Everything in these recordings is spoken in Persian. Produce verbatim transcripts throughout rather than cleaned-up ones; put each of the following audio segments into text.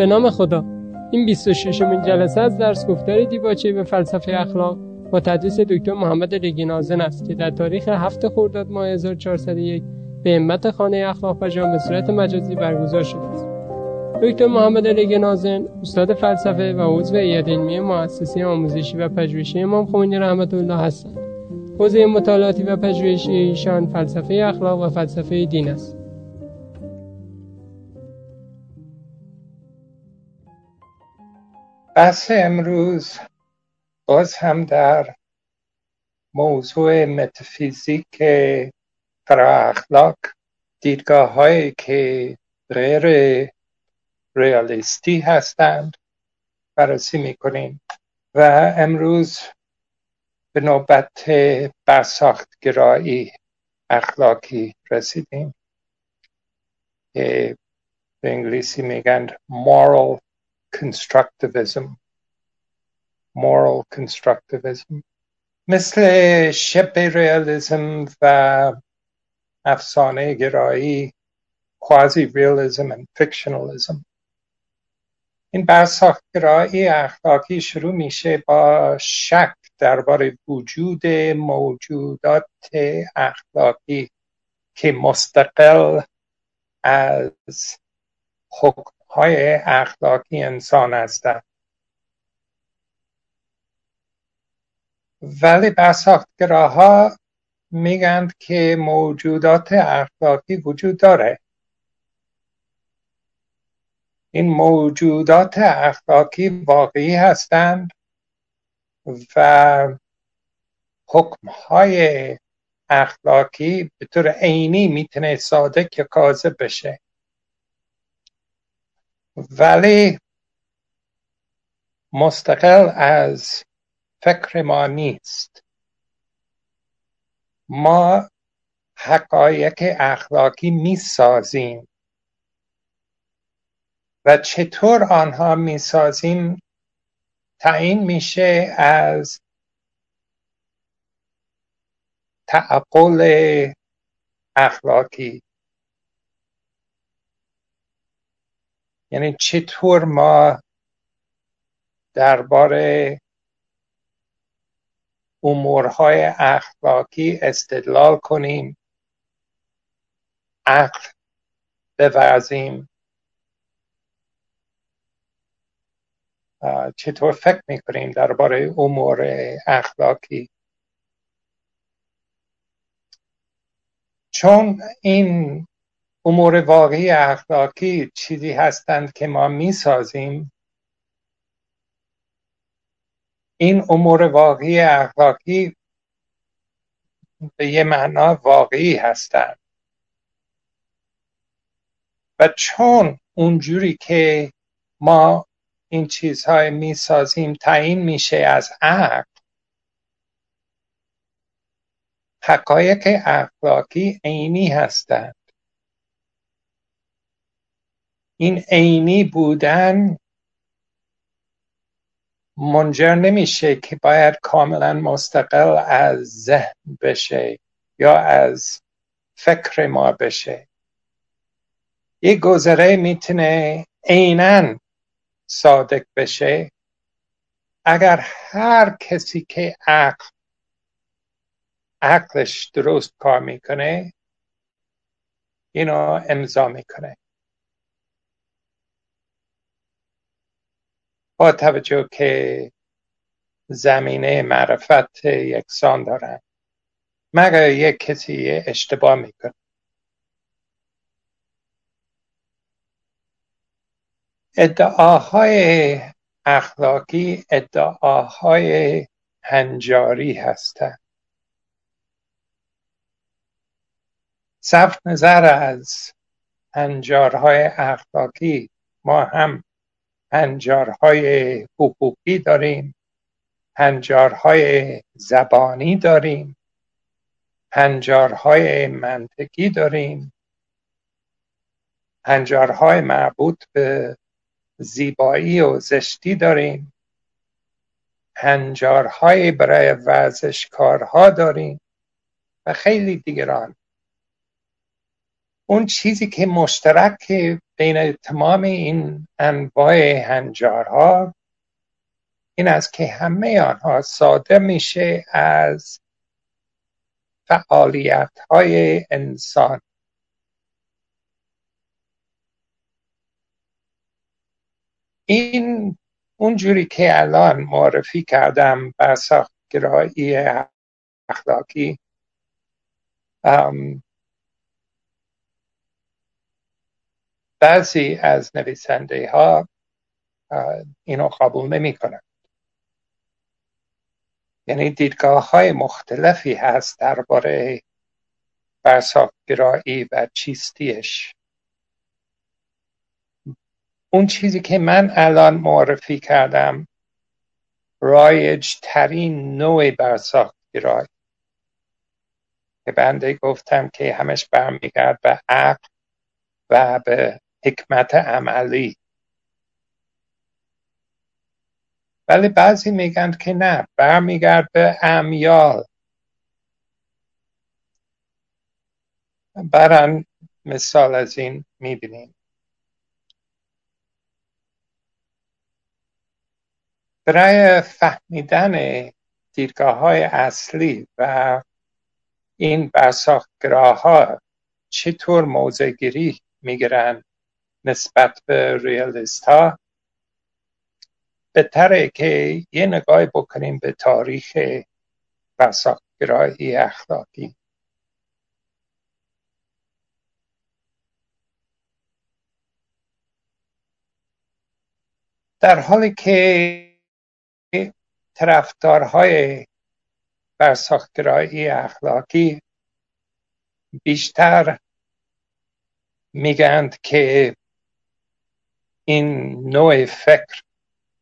به نام خدا. این بیست و ششمین جلسه از درس گفتار دیباچه به فلسفه اخلاق با تدریس دکتر محمد لگنهاوسن است که در تاریخ هفتم خرداد ماه هزار و چهارصد و یک به همت خانه اخلاق پژوهان به صورت مجازی برگزار شده است. دکتر محمد لگنهاوسن استاد فلسفه و عضو هیئت علمی مؤسسه آموزشی و پژوهشی امام خمینی رحمت الله هستند. حوزه مطالعاتی و پژوهشی ایشان فلسفه اخلاق و فلسفه دین است. بحث امروز باز هم در موضوع متافیزیک فرااخلاق، دیدگاه هایی که غیر ریالیستی هستند بررسی میکنیم و امروز به نوبت برساختگرایی اخلاقی رسیدیم که به انگلیسی میگن moral constructivism. moral constructivism مثل شبه ریالیسم و افسانه گرایی، quasi realism and fictionalism. این برساختگرایی اخلاقی شروع میشه با شک درباره وجود موجودات اخلاقی که مستقل از حکم‌های اخلاقی انسان هستند. ولی برساختگراها میگند که موجودات اخلاقی وجود داره. این موجودات اخلاقی واقعی هستند و حکم‌های اخلاقی به طور عینی میتونه صادق یا کاذب بشه، ولی مستقل از فکر ما نیست. ما حقایق اخلاقی میسازیم و چطور آنها میسازیم تعیین میشه از تعقل اخلاقی، یعنی چطور ما درباره امورهای اخلاقی استدلال کنیم، عقل بورزیم، چطور فکر میکنیم درباره امور اخلاقی. چون این امور واقعی اخلاقی چیزی هستند که ما میسازیم، این امور واقعی اخلاقی به یه معنا واقعی هستند و چون اونجوری که ما این چیزهای میسازیم تعیین میشه از عقل، حقایق اخلاقی عینی هستند. این عینی بودن منجر نمیشه که باید کاملا مستقل از ذهن بشه یا از فکر ما بشه. یه گذره میتونه عیناً صادق بشه اگر هر کسی که عقل عقلش درست کار میکنه اینو امضا میکنه. با توجه که زمینه معرفت یکسان دارن، مگر یک کسی اشتباه میکنه. ادعاهای اخلاقی ادعاهای هنجاری هستند. صرف نظر از هنجارهای اخلاقی ما هم هنجارهای حقوقی داریم، هنجارهای زبانی داریم، هنجارهای منطقی داریم، هنجارهای مربوط به زیبایی و زشتی داریم، هنجارهای برای ورزشکارها داریم و خیلی دیگران. اون چیزی که مشترک بین تمام این انواع هنجارها این است که همه آنها ساده میشه از فعالیت های انسان. این اونجوری که الان معرفی کردم بر ساختگرایی اخلاقی بعضی از نویسنده ها اینو قبول نمی کنند. یعنی دیدگاه های مختلفی هست درباره برساخت‌گرایی و چیستیش. اون چیزی که من الان معرفی کردم رایج ترین نوع برساخت‌گرایی که بنده گفتم که همش برمیگرد به عقل و به حکمت عملی، ولی بعضی میگن که نه، برمیگرد به امیال. بران مثال از این میبینیم. برای فهمیدن دیدگاه های اصلی و این برساختگراها چطور موضع‌گیری میگیرن نسبت به ریالیست ها، بهتره که یه نگاه بکنیم به تاریخ برساخت‌گرایی اخلاقی. در حالی که طرفدارهای برساخت‌گرایی اخلاقی بیشتر میگند که این نوع فکر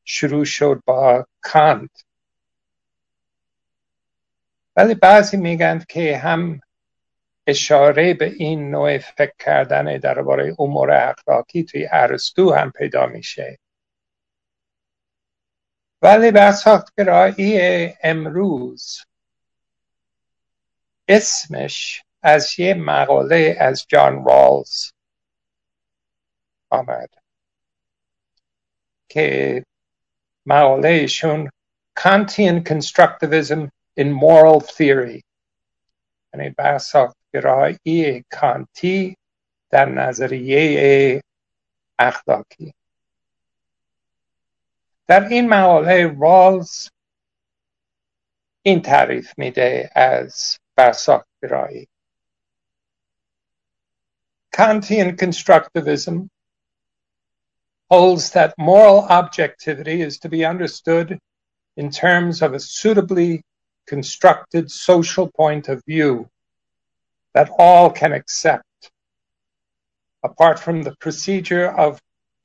شروع شد با کانت، ولی بعضی میگند که هم اشاره به این نوع فکر کردن درباره امور اخلاقی توی ارسطو هم پیدا میشه. ولی برساخت‌گرایی امروز اسمش از یه مقاله از جان رالز آمد که مقاله ایشون Kantian Constructivism in Moral Theory، یعنی برساخت‌گرایی کانتی در نظریه اخلاقی. در این مقاله رالز این تعریف میده از برساخت‌گرایی: Kantian constructivism holds that moral objectivity is to be understood in terms of a suitably constructed social point of view that all can accept, apart from the procedure of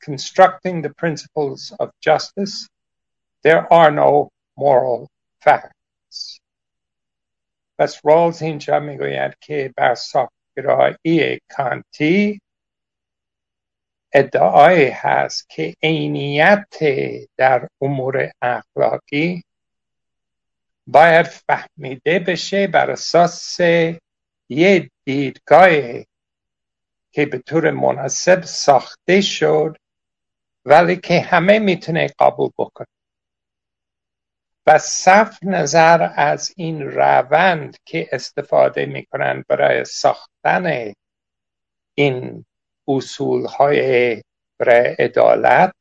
constructing the principles of justice, there are no moral facts. پس رالز اینجا میگوید که برساخت‌گرایی کانتی ادعای هست که عینیت در امور اخلاقی باید فهمیده بشه بر اساس یه دیدگاهی که به طور مناسب ساخته شد ولی که همه میتونه قبول بکنه و صرف نظر از این روند که استفاده میکنن برای ساختن این اصول های برای عدالت،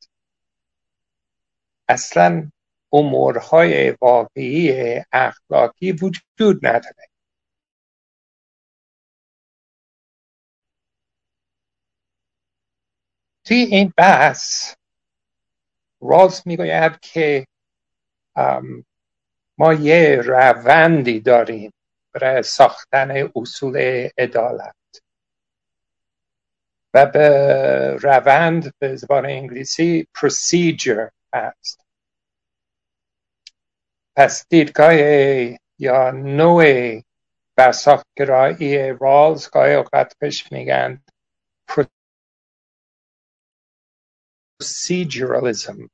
اصلا امورهای واقعی اخلاقی وجود نداره. توی این بحث رالز میگوید که ما یه روندی داریم برای ساختن اصول عدالت و به روند به زبان انگلیسی procedure هست. پس دیدگاه یا نوع برساخت‌گرایی رالز گاهی اوقات پیش میگن proceduralism،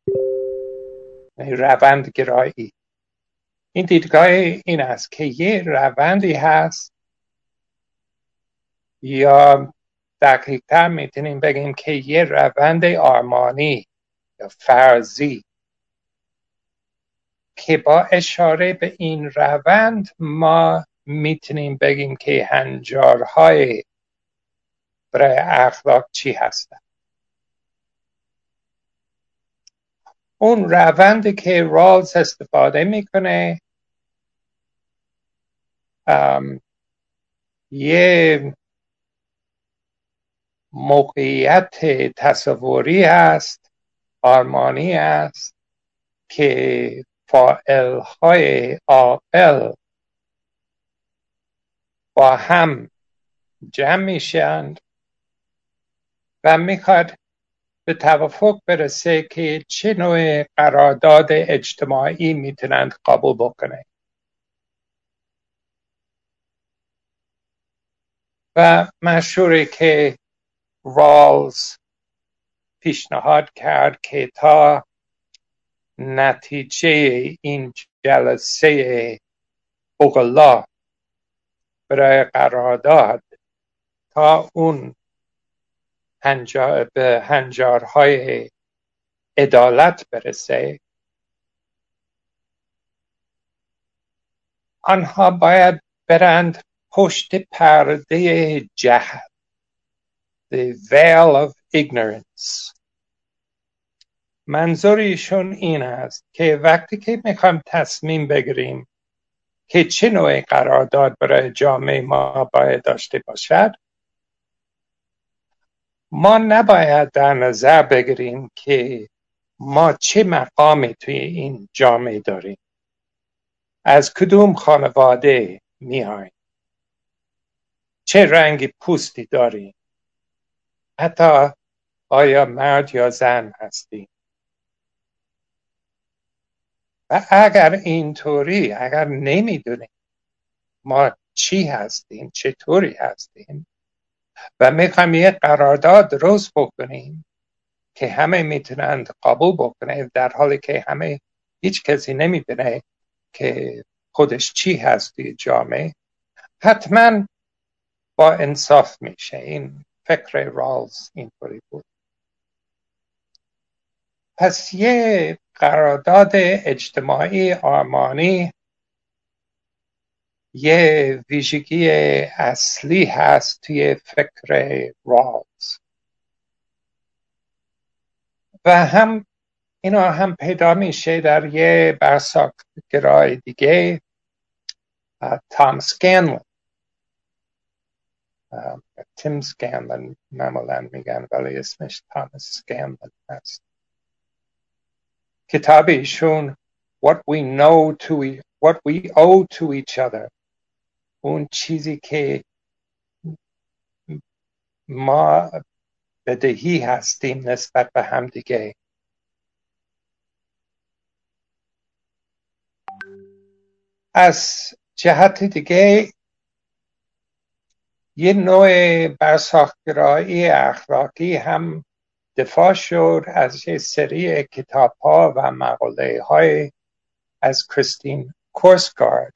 روندگرایی. این دیدگاه این است که یه روندی هست یا دقیق تر میتونیم بگیم که یه روند آرمانی یا فرضی که با اشاره به این روند ما میتونیم بگیم که هنجارهای برای اخلاق چی هستن. اون روندی که رالز استفاده میکنه یه موقعیت تصوری هست، آرمانی هست که فاعلهای عاقل با هم جمع میشند و میخواد به توافق برسه که چه نوع قرارداد اجتماعی میتونند قبول بکنه. و مشهوره که رالز پیشنهاد کرد که تا نتیجه این جلسه عقلا برای قرارداد تا اون هنجار به هنجارهای عدالت برسه، آنها باید برند پشت پرده جهل، The veil of ignorance. منظورشون این است که وقتی که میخوام تصمیم بگیریم که چه نوع قرارداد برای جامعه ما باید داشته باشد، ما نباید در نظر بگیریم که ما چه مقامی توی این جامعه داریم، از کدوم خانواده میاییم، چه رنگی پوستی داریم، حتی آیا مرد یا زن هستیم. و اگر اینطوری، اگر نمیدونیم ما چی هستیم، چطوری هستیم و میخوایم یه قرارداد درست بکنیم که همه میتونند قبول بکنه، در حالی که همه هیچ کسی نمیدونه که خودش چی هستی جامعه، حتما با انصاف میشه. این فکر رالز اینطوری بود. پس یه قرارداد اجتماعی آرمانی یه ویژگی اصلی هست توی فکر رالز و هم اینا هم پیدا میشه در یه برساختگرای دیگه، تام سکانلون، تیم سکانلون معمولا میگن ولی اسمش تام سکانلون هست. کتابشون What We Know to e- What We Owe to Each Other، اون چیزی که ما بدهی هستیم نسبت به هم دیگه. از جهت دیگه یه نوع برساختگرایی اخلاقی هم دفاع شد از یه سری کتاب ها و مقاله های از کریستین کورسگارد.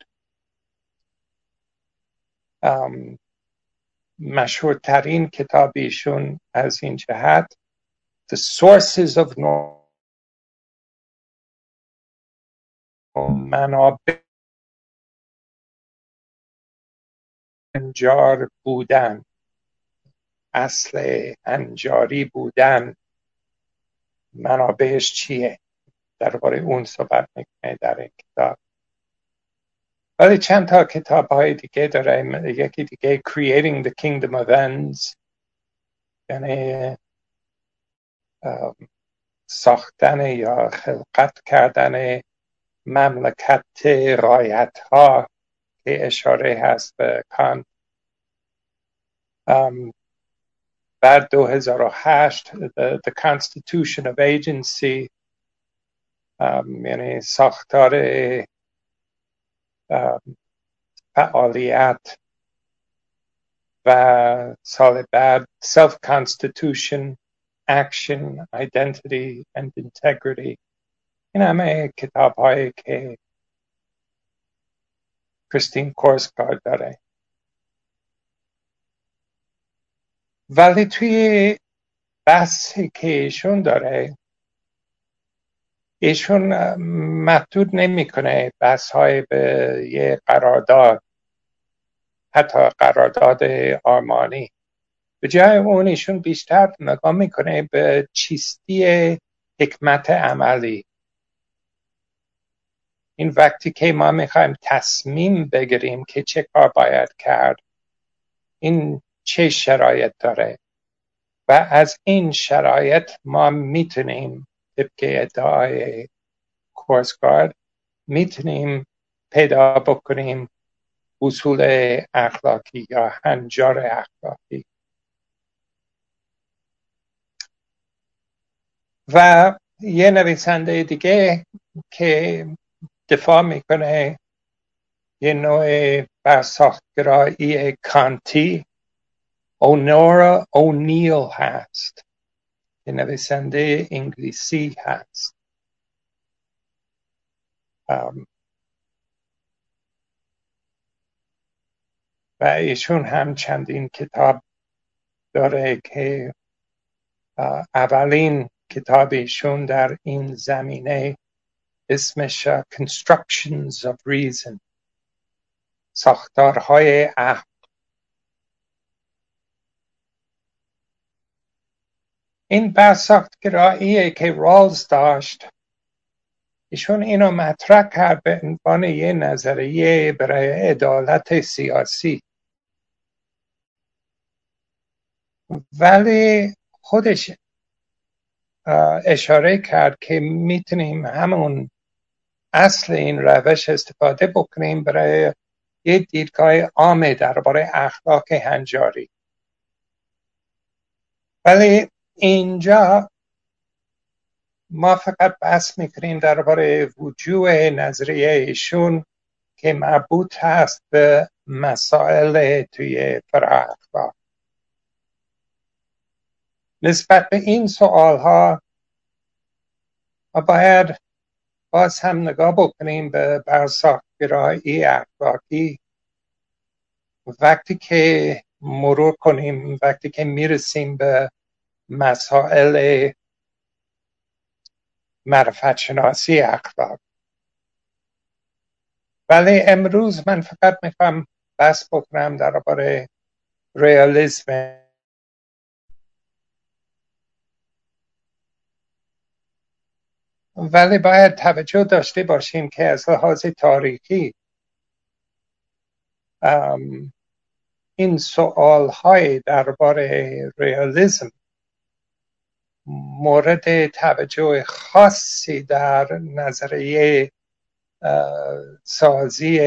مشهورترین کتابیشون از این جهت The Sources of Normativity، منابع هنجار بودن، اصل هنجاری بودن، منابعش چیه، درباره اون صحبت میکنه در این کتاب. ولی چند تا کتاب های دیگه داره. یکی دیگه Creating the Kingdom of Ends، یعنی ساختن یا خلقت کردن مملکت رایت ها که اشاره هست به کانت. بعد دو هزار و هشت the, the Constitution of Agency، um, یعنی ساختار um, فعالیت. و سال بعد Self Constitution Action Identity and Integrity. این همه کتاب هایی که کریستین کورسگارد داره. ولی توی بحثی که ایشون داره، ایشون محدود نمی کنه بحث های به یه قرارداد، حتی قرارداد آرمانی. به جای اون ایشون بیشتر نگاه میکنه به چیستی حکمت عملی. این وقتی که ما میخوایم تصمیم بگیریم که چه کار باید کرد، این چه شرایط داره و از این شرایط ما میتونیم طبق ادعای کورسگارد میتونیم پیدا بکنیم اصول اخلاقی یا هنجار اخلاقی. و یه نویسنده دیگه که دفاع میکنه یه نوع برساختگرایی کانتی، اونورا اونیل هست، یه نویسنده انگلیسی هست. و ایشون هم چندین کتاب داره که اولین کتابشون در این زمینه اسمش Constructions of Reason، ساختارهای عقل. این برساختگرایی که رالز داشت، ایشون اینو مطرح کرد به عنوان یه نظریه برای عدالت سیاسی، ولی خودش اشاره کرد که میتونیم همون اصل این روش استفاده بکنیم برای یه دیدگاه عام درباره اخلاق هنجاری. ولی اینجا ما فقط بحث میکنیم درباره وجوه نظریه ایشون که مربوط هست به مسائل توی فرع اخلاق. نسبت به این سوال ها ما باید باز هم نگاه بکنیم به برساختگرایی اخلاقی. وقتی که مرور کنیم، وقتی که میرسیم به مسائل معرفت شناسی اخلاق. ولی امروز من فقط میخوام بحث بکنم درباره رئالیسم. ولی باید توجه داشته باشیم که از لحاظ تاریخی این سوال‌های درباره رئالیسم مورد توجه خاصی در نظریه سازی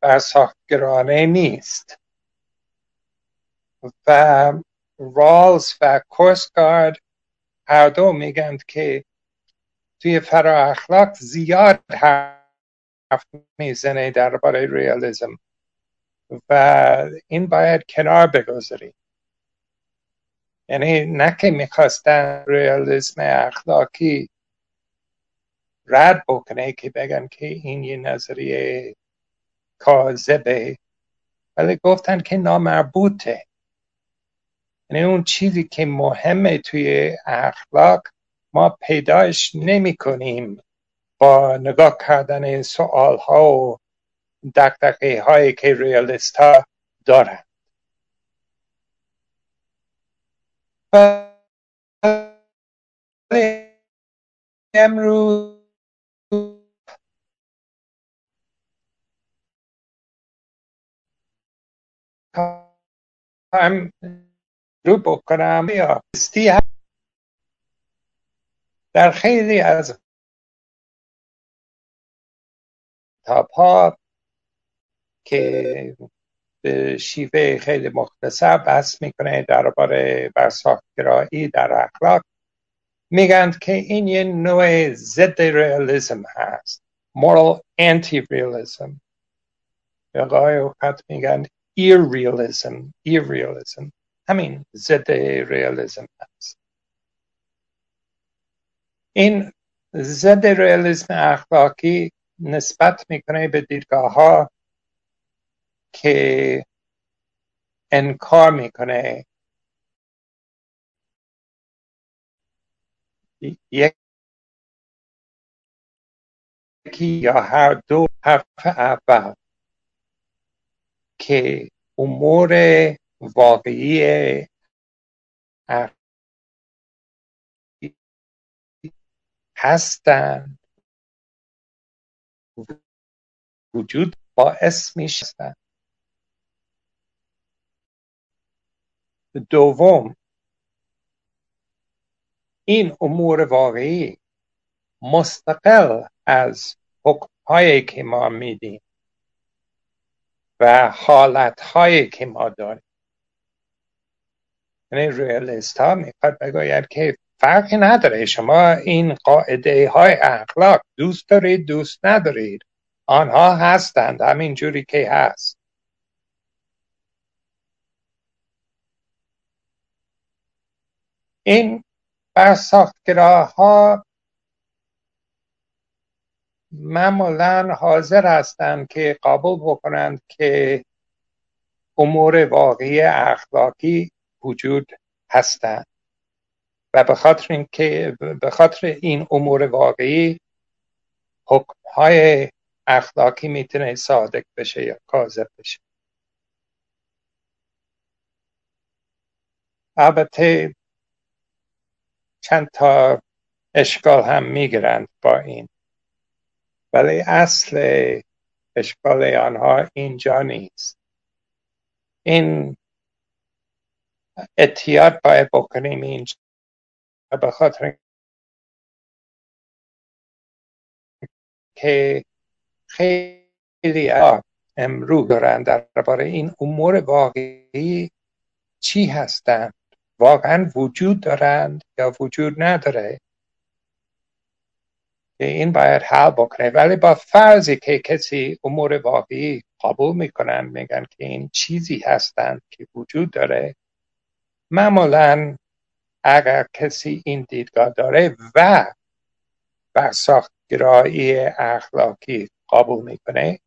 برساختگرانه نیست و رالز و کورسگارد هر دو میگند که توی فرا اخلاق زیاد حرف میزنه درباره رئالیسم و این باید کنار بگذاریم. یعنی نه که میخواستن رئالیسم اخلاقی رد بکنه که بگن که این یه نظریه کاذبه، ولی گفتن که نامربوطه. یعنی اون چیزی که مهمه توی اخلاق ما پیداش نمی کنیم با نگاه کردن سوال ها و دغدغه هایی که ریالیست ها دارن. امروز هم رو بکنم یا استی در خیلی از کتاب ها که به شیوه خیلی مختصر بحث میکنه درباره برساختگرایی در اخلاق، میگن که این یه نوع ضد رئالیسم هست، moral anti-realism. یا گاهی اوقات میگن irrealism. irrealism همین ضد رئالیسم هست. این ضد رئالیسم اخلاقی نسبت میکنه به دیدگاه ها که انکار میکنه. یکی یا هر دو حرف اول که امور واقعی هستند وجود باعث میشن. دوم، این امور واقعی مستقل از حکم‌هایی که ما میدیم و حالت‌هایی که ما داریم. یعنی ریالیست ها میخواد بگوید که فرقی نداره شما این قاعده های اخلاق دوست دارید دوست ندارید، آنها هستند همین جوری که هست. این برساختگراها معمولا حاضر هستند که قبول بکنند که امور واقعی اخلاقی وجود هستند و به خاطر این که به خاطر این امور واقعی حکم‌های اخلاقی میتونه صادق بشه یا کاذب بشه. البته چند تا اشکال هم میگیرند با این، ولی اصل اشکال آنها اینجا نیست. این اعتیاد باید بکنیم اینجا به خاطر که خیلی امروز دارند درباره این امور واقعی چی هستند، واقعا وجود دارند یا وجود نداره، این باید حل بکنه. ولی با فرضی که کسی امور واقعی قبول میکنن، میگن که این چیزی هستند که وجود داره، معمولا اگر کسی این دیدگاه داره و برساختگرایی اخلاقی قبول میکنه،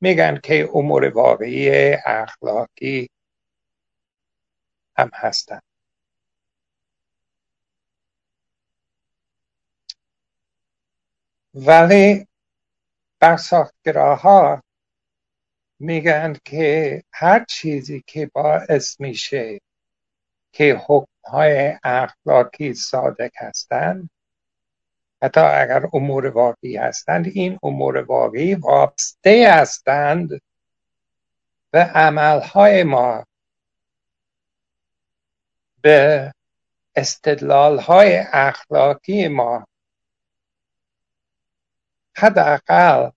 میگن که امور واقعی اخلاقی هم هستند. ولی برساختگراها میگن که هر چیزی که باعث میشه که حکم‌های اخلاقی صادق هستند، حتی اگر امور واقعی هستند، این امور واقعی وابسته هستند به عملهای ما، به استدلالهای اخلاقی ما، حداقل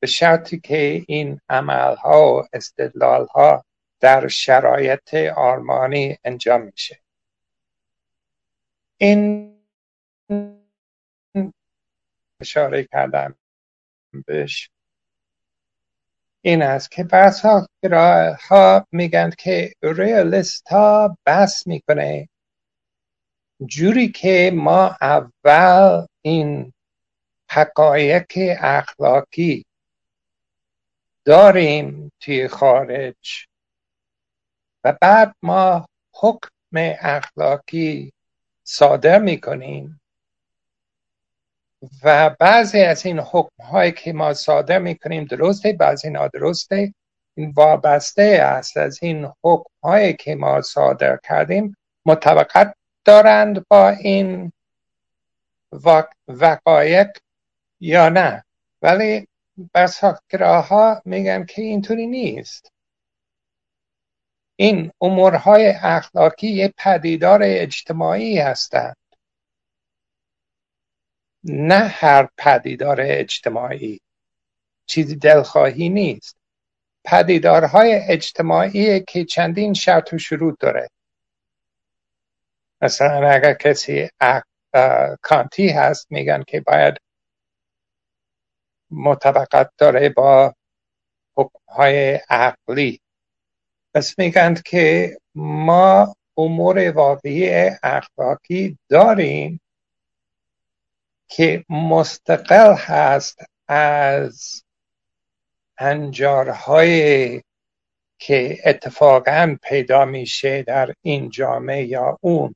به شرطی که این عملها و استدلالها در شرایط آرمانی انجام میشه. این اشاره کردم بهش این است که برساختگراها میگن که ریالیست ها بس میکنه جوری که ما اول این حقایق اخلاقی داریم توی خارج و بعد ما حکم اخلاقی صادر میکنیم و بعضی از این حکم هایی که ما صادر میکنیم درسته، بعضی نادرسته. این وابسته است از این حکم هایی که ما صادر کردیم، مطابقت دارند با این وقایع یا نه. ولی برساختگراها میگن که اینطوری نیست. این امورهای اخلاقی یه پدیدار اجتماعی هستند، نه هر پدیدار اجتماعی، چیزی دلخواهی نیست. پدیدارهای اجتماعی که چندین شرط و شروط داره. مثلا اگر کسی کانتی هست میگن که باید مطابقت داره با حکم‌های عقلی. پس میگن که ما امور واقعی اخلاقی داریم که مستقل هست از هنجارهای که اتفاقاً پیدا میشه در این جامعه یا اون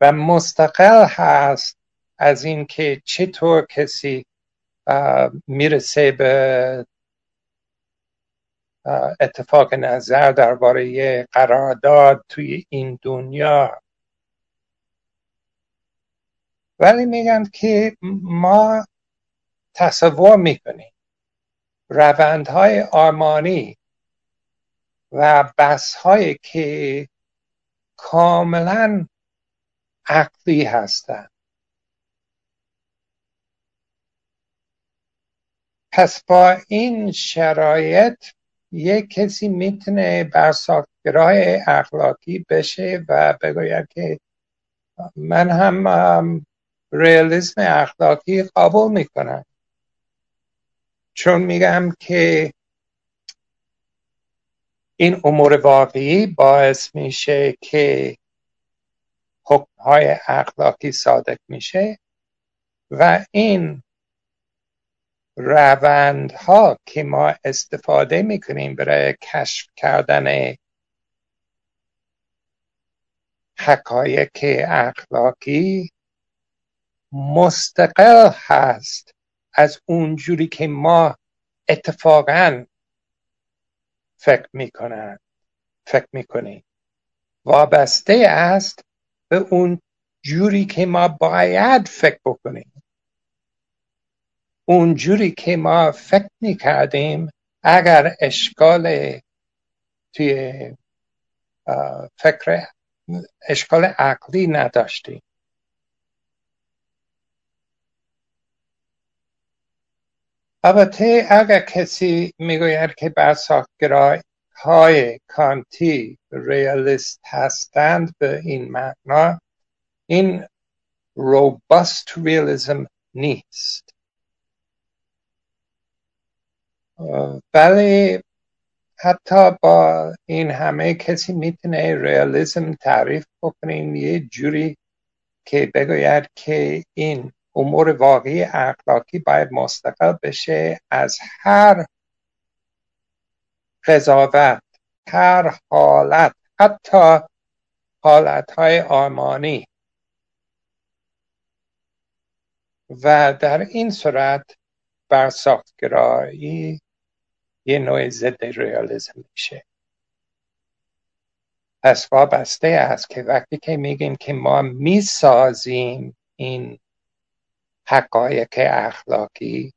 و مستقل هست از اینکه چطور کسی میرسه به اتفاق نظر درباره قرارداد توی این دنیا. ولی میگن که ما تصور میکنیم روندهای آرمانی و بحث‌هایی که کاملا عقلی هستند. پس با این شرایط یک کسی میتونه برساختگرای اخلاقی بشه و بگوید که من هم رئالیسم اخلاقی قبول میکنم، چون میگم که این امور واقعی باعث میشه که حکمهای اخلاقی صادق میشه و این روندها که ما استفاده میکنیم برای کشف کردن حقایق اخلاقی مستقل هست از اونجوری که ما اتفاقاً فکر میکنن فکر میکنیم، وابسته است به اون جوری که ما باید فکر بکنیم. اون جوری که ما فکر میکردیم اگر اشکال توی فکر اشکال عقلی نداشتیم. البته اگر کسی میگوید که برساختگرهای کانتی ریالیست هستند به این معنا، این روبست ریالیسم نیست، ولی حتی با این همه کسی میتونه ریالیسم تعریف بکنیم یه جوری که بگوید که این امور واقعی اخلاقی باید مستقل بشه از هر قضاوت، هر حالت، حتی حالتهای آرمانی، و در این صورت برساختگرایی یه نوع ضد ریالیسم میشه. پس وابسته است که وقتی که میگیم که ما میسازیم این حقایق اخلاقی،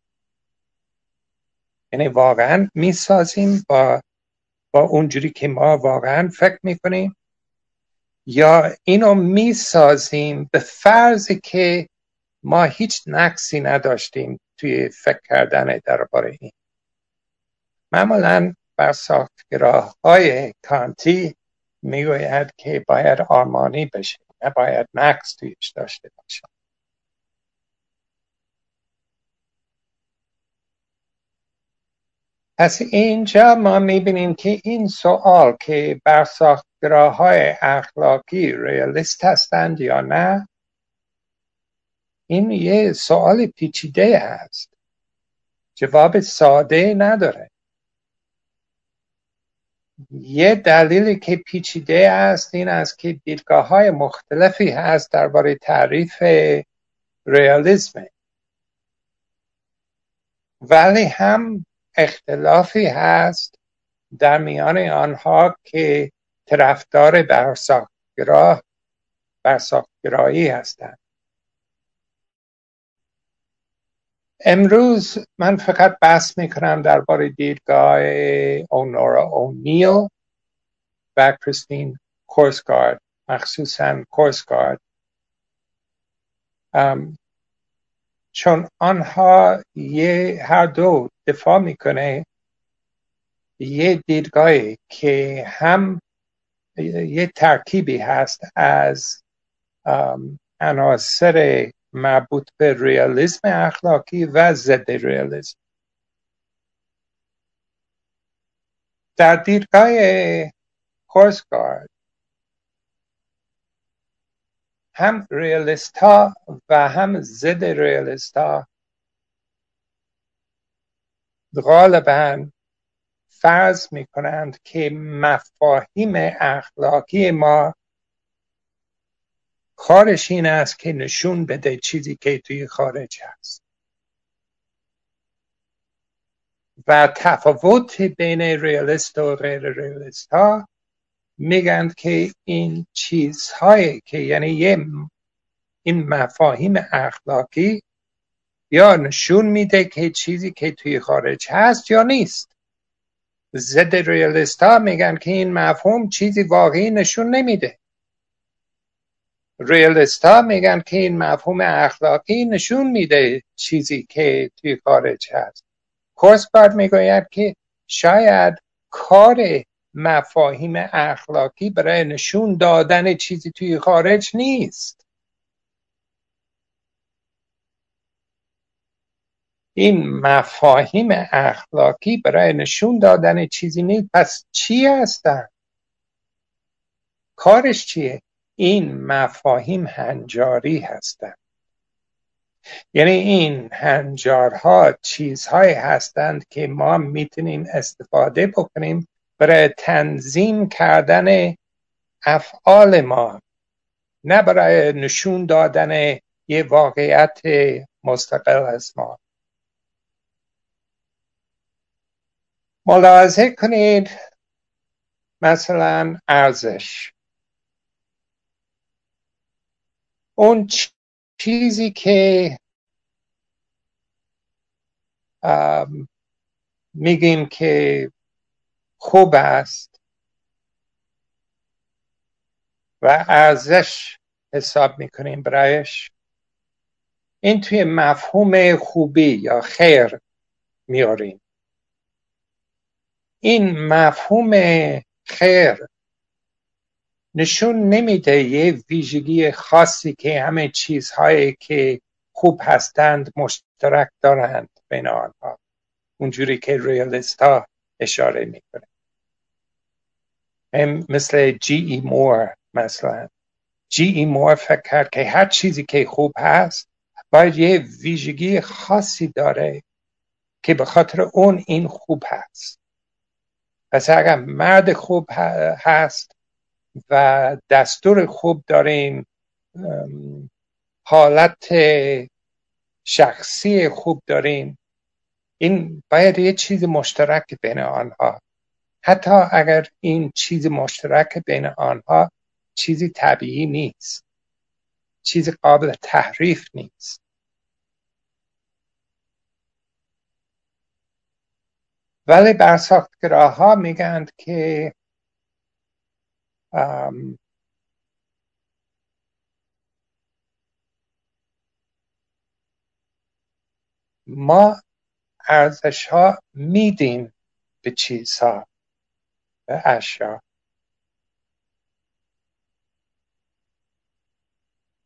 یعنی واقعا میسازیم با با اونجوری که ما واقعا فکر میکنیم، یا اینو میسازیم به فرض که ما هیچ نقصی نداشتیم توی فکر کردن درباره این. معمولا برساختگراهای کانتی میگوید که باید آرمانی بشه، نباید نقص تویش داشته باشه. پس اینجا ما میبینیم که این سوال که برساختگراهای اخلاقی ریالیست هستند یا نه، این یه سوال پیچیده است. جواب ساده نداره. یه دلیلی که پیچیده است این است که دیدگاه‌های مختلفی هست درباره تعریف ریالیسم، ولی هم اختلافی هست در میان آنها که طرفدار برساختگرا برساختگرایی هستند. امروز من فقط بحث میکنم درباره دیدگاه اونورا اونیل و کریستین کورسگارد، مخصوصاً کورسگارد، چون آنها یه هر دو دفاع میکنه یه دیدگاهی که هم یه ترکیبی هست از عناصر مربوط به ریالیسم اخلاقی و ضد ریالیسم. در دیدگاه کورسگارد هم ریالیست ها و هم ضد ریالیست ها غالباً فرض می کنند که مفاهیم اخلاقی ما کارش این است که نشون بده چیزی که توی خارج هست. و تفاوت بین ریالیست و غیر ریالیست ها میگن که این چیزهایی که یعنی یه این مفاهیم اخلاقی یا نشون میده که چیزی که توی خارج هست یا نیست. ضد ریالیست ها میگن که این مفهوم چیزی واقعی نشون نمیده. ریالیست ها میگن که این مفهوم اخلاقی نشون میده چیزی که توی خارج هست. کورسگارد میگوید که شاید کار مفاهیم اخلاقی برای نشون دادن چیزی توی خارج نیست. این مفاهیم اخلاقی برای نشون دادن چیزی نیست. پس چی هستن؟ کارش چیه؟ این مفاهیم هنجاری هستن. یعنی این هنجارها چیزهایی هستند که ما میتونیم استفاده بکنیم برای تنظیم کردن افعال ما، نه برای نشون دادن یه واقعیت مستقل از ما. ملاحظه کنید مثلا ارزش، اون چیزی که میگیم که خوب است و ارزش حساب میکنیم برایش، این توی مفهوم خوبی یا خیر میاریم. این مفهوم خیر نشون نمیده یه ویژگی خاصی که همه چیزهایی که خوب هستند مشترک دارند بین آنها، اونجوری که ریالیست ها اشاره میکنه. مثل جی ای مور مثلا جی ای مور فکر کرد که هر چیزی که خوب هست باید یه ویژگی خاصی داره که به خاطر اون این خوب هست. پس اگر مرد خوب هست و دستور خوب داریم، حالت شخصی خوب داریم، این باید یه چیز مشترک بین آنها، حتی اگر این چیز مشترک بین آنها چیزی طبیعی نیست، چیزی قابل تحریف نیست. ولی برساختگراها میگن که Um, ما ارزش ها میدیم به چیزها، به اشیا،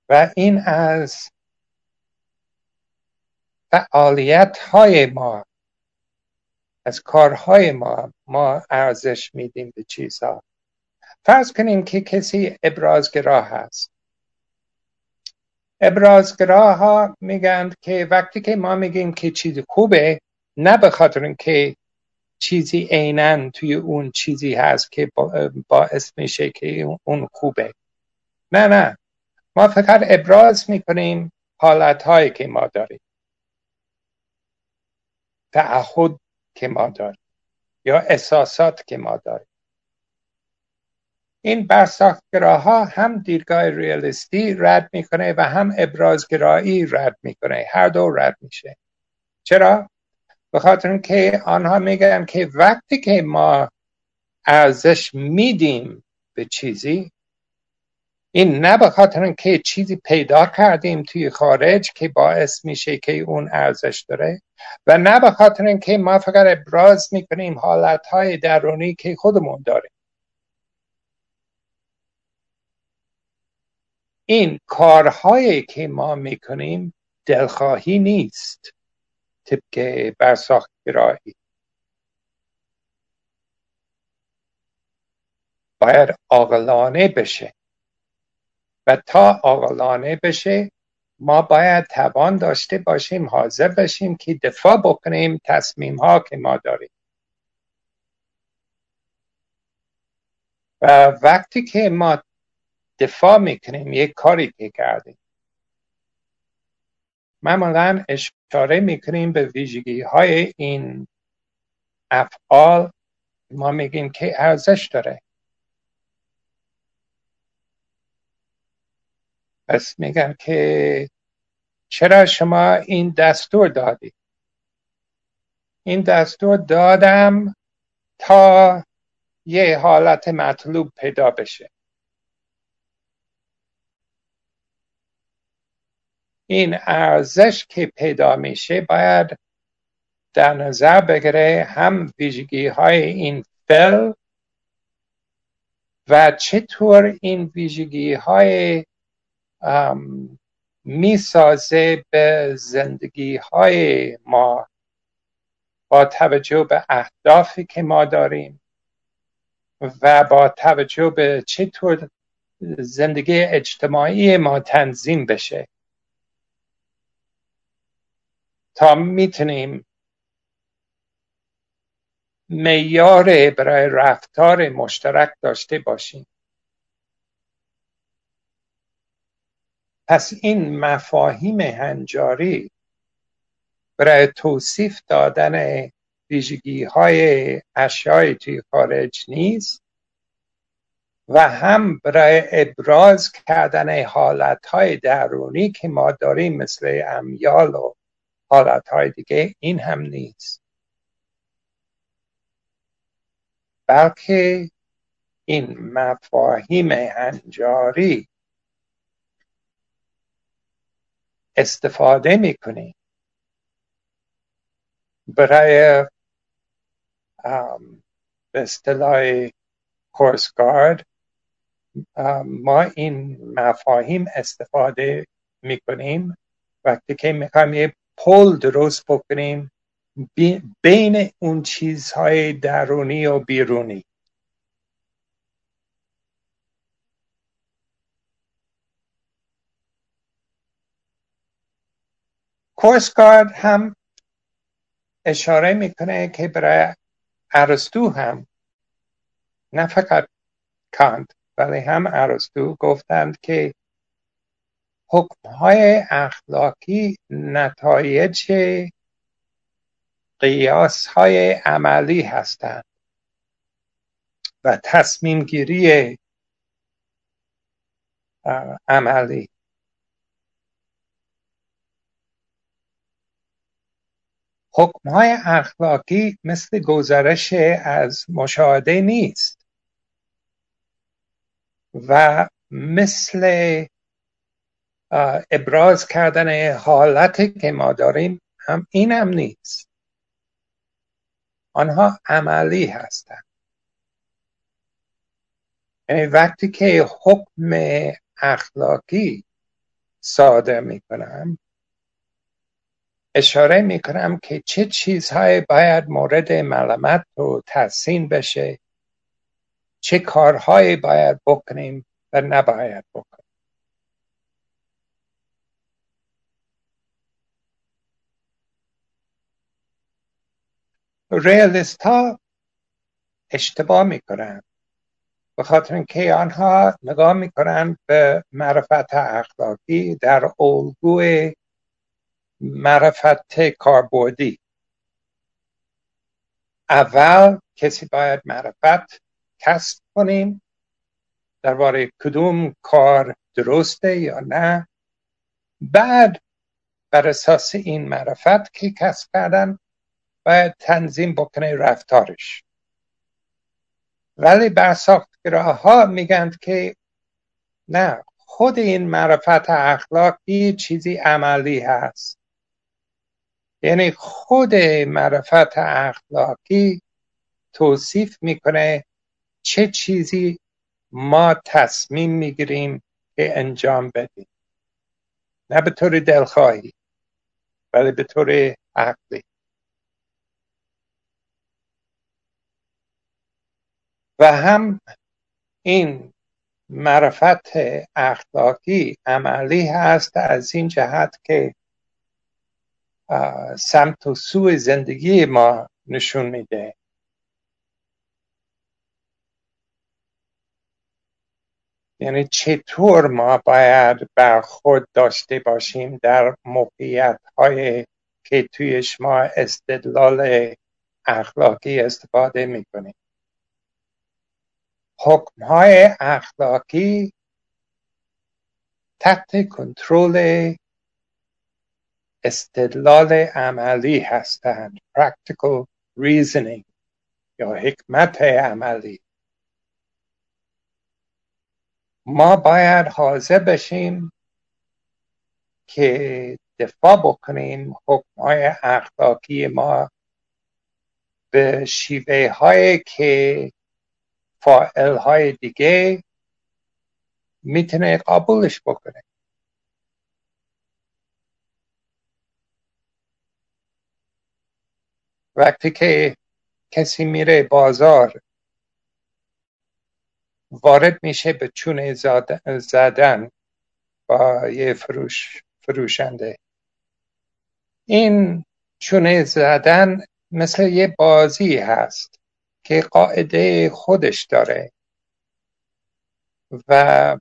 و این از فعالیت های ما، از کارهای ما ما ارزش میدیم به چیزها. فرض کنیم که کسی ابرازگرا هست. ابرازگراها میگن که وقتی که ما میگیم که چیزی خوبه، نه به خاطر اینکه چیزی عیناً توی اون چیزی هست که باعث میشه که اون خوبه، نه نه، ما فقط ابراز میکنیم حالتهایی که ما داریم، تعهد که ما داریم یا احساسات که ما داریم. این برساختگراها هم دیدگاه ریالیستی رد میکنه و هم ابرازگرایی رد میکنه، هر دو رد میشه. چرا؟ به خاطر اینکه آنها میگن که وقتی که ما ارزش میدیم به چیزی، این نه به خاطر اینکه چیزی پیدا کردیم توی خارج که باعث میشه که اون ارزش داره، و نه به خاطر اینکه ما فقط ابراز میکنیم حالتهای درونی که خودمون داریم. این کارهایی که ما میکنیم دلخواهی نیست طبق برساختگرایی. باید عاقلانه بشه و تا عاقلانه بشه ما باید توان داشته باشیم، حاضر باشیم که دفاع بکنیم تصمیم‌ها که ما داریم. و وقتی که ما دفاع میکنیم یک کاری که کردیم، معمولا اشاره میکنیم به ویژگی های این افعال، ما میگیم که ارزش داره. پس میگم که چرا شما این دستور دادی؟ این دستور دادم تا یه حالت مطلوب پیدا بشه. این ارزش که پیدا میشه باید در نظر بگیره هم ویژگی های این فعل و چطور این ویژگی های میسازه به زندگی های ما با توجه به اهدافی که ما داریم و با توجه به چطور زندگی اجتماعی ما تنظیم بشه تا میتونیم معیار برای رفتار مشترک داشته باشیم. پس این مفاهیم هنجاری برای توصیف دادن ویژگی‌های اشیای توی خارج نیست و هم برای ابراز کردن حالت‌های درونی که ما داریم مثل امیال و حالت‌های دیگه این هم نیست، بلکه این مفاهیم هنجاری استفاده میکنیم برای به اصطلاح کورسگارد، ما این مفاهیم استفاده میکنیم وقتی که میخوایم یه پل درست بکنیم بین اون چیزهای درونی و بیرونی. کورسگارد هم اشاره میکنه که برای ارسطو هم، نه فقط کانت ولی هم ارسطو، گفتند که حکمهای اخلاقی نتایج قیاسهای عملی هستند و تصمیم گیری عملی. حکم‌های اخلاقی مثل گذرش از مشاهده نیست و مثل ابراز کردن حالتی که ما داریم هم این هم نیست. آنها عملی هستند. یعنی وقتی که حکم اخلاقی صادر می‌کنم اشاره میکنم که چه چیزهای باید مورد ملامت و تحسین بشه، چه کارهای باید بکنیم و نباید بکنیم. ریالیست ها اشتباه میکنن به خاطر اینکه آنها نگاه میکنن به معرفت اخلاقی در الگوی معرفت کاربردی. اول کسی باید معرفت کسب کنیم درباره کدوم کار درسته یا نه، بعد بر اساس این معرفت که کسب کردن باید تنظیم بکنه رفتارش. ولی برساختگراها میگن که نه، خود این معرفت اخلاقی چیزی عملی هست. یعنی خود معرفت اخلاقی توصیف میکنه چه چیزی ما تصمیم میگیریم که انجام بدیم، نه به طور دلخواهی ولی به طور عقلی. و هم این معرفت اخلاقی عملی هست از این جهت که سمت و سوی زندگی ما نشون میده. یعنی چطور ما باید برخورد داشته باشیم در موقعیت‌های که تویش ما استدلال اخلاقی استفاده می‌کنیم. حکم‌های اخلاقی تحت کنترل استدلال عملی هستند، practical reasoning یا حکمت عملی. ما باید حاضر بشیم که دفاع بکنیم حکم‌های اخلاقی ما به شیوه هایی که فاعل های دیگه میتونه قبولش بکنه. وقتی که کسی میره بازار وارد میشه به چونه زدن با یه فروش فروشنده، این چونه زدن مثل یه بازی هست که قاعده خودش داره و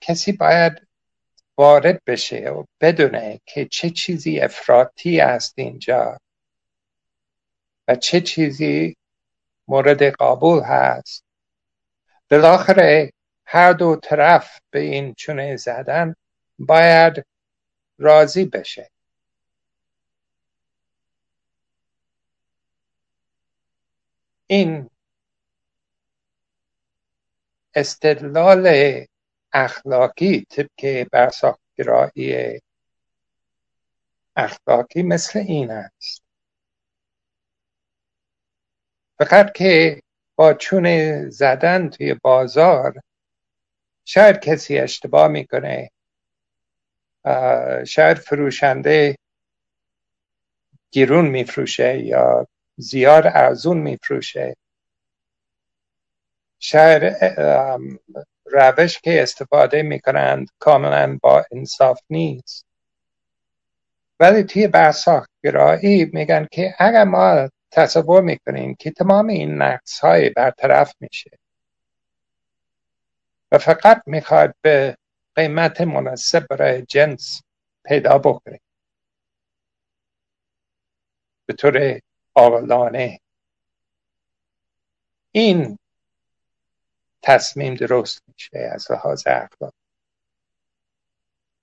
کسی باید وارد بشه و بدونه که چه چیزی افراطی است اینجا و چه چیزی مورد قبول هست. بالاخره هر دو طرف به این چونه زدن باید راضی بشه. این استدلال اخلاقی طبق برساخت‌گرایی اخلاقی مثل این است، فقط که با چونه زدن توی بازار شاید کسی اشتباه میکنه، شاید فروشنده گرون میفروشه یا زیاد ارزون میفروشه، شاید روش که استفاده میکنند کاملا با انصاف نیست. ولی توی برساخت‌گرایی میگن که اگر ما تصور میکنیم که تمام این نقص‌های برطرف میشه و فقط میخواد به قیمت مناسب برای جنس پیدا بکنیم به طور عاقلانه، این تصمیم درست میشه از لحاظ اخلاق.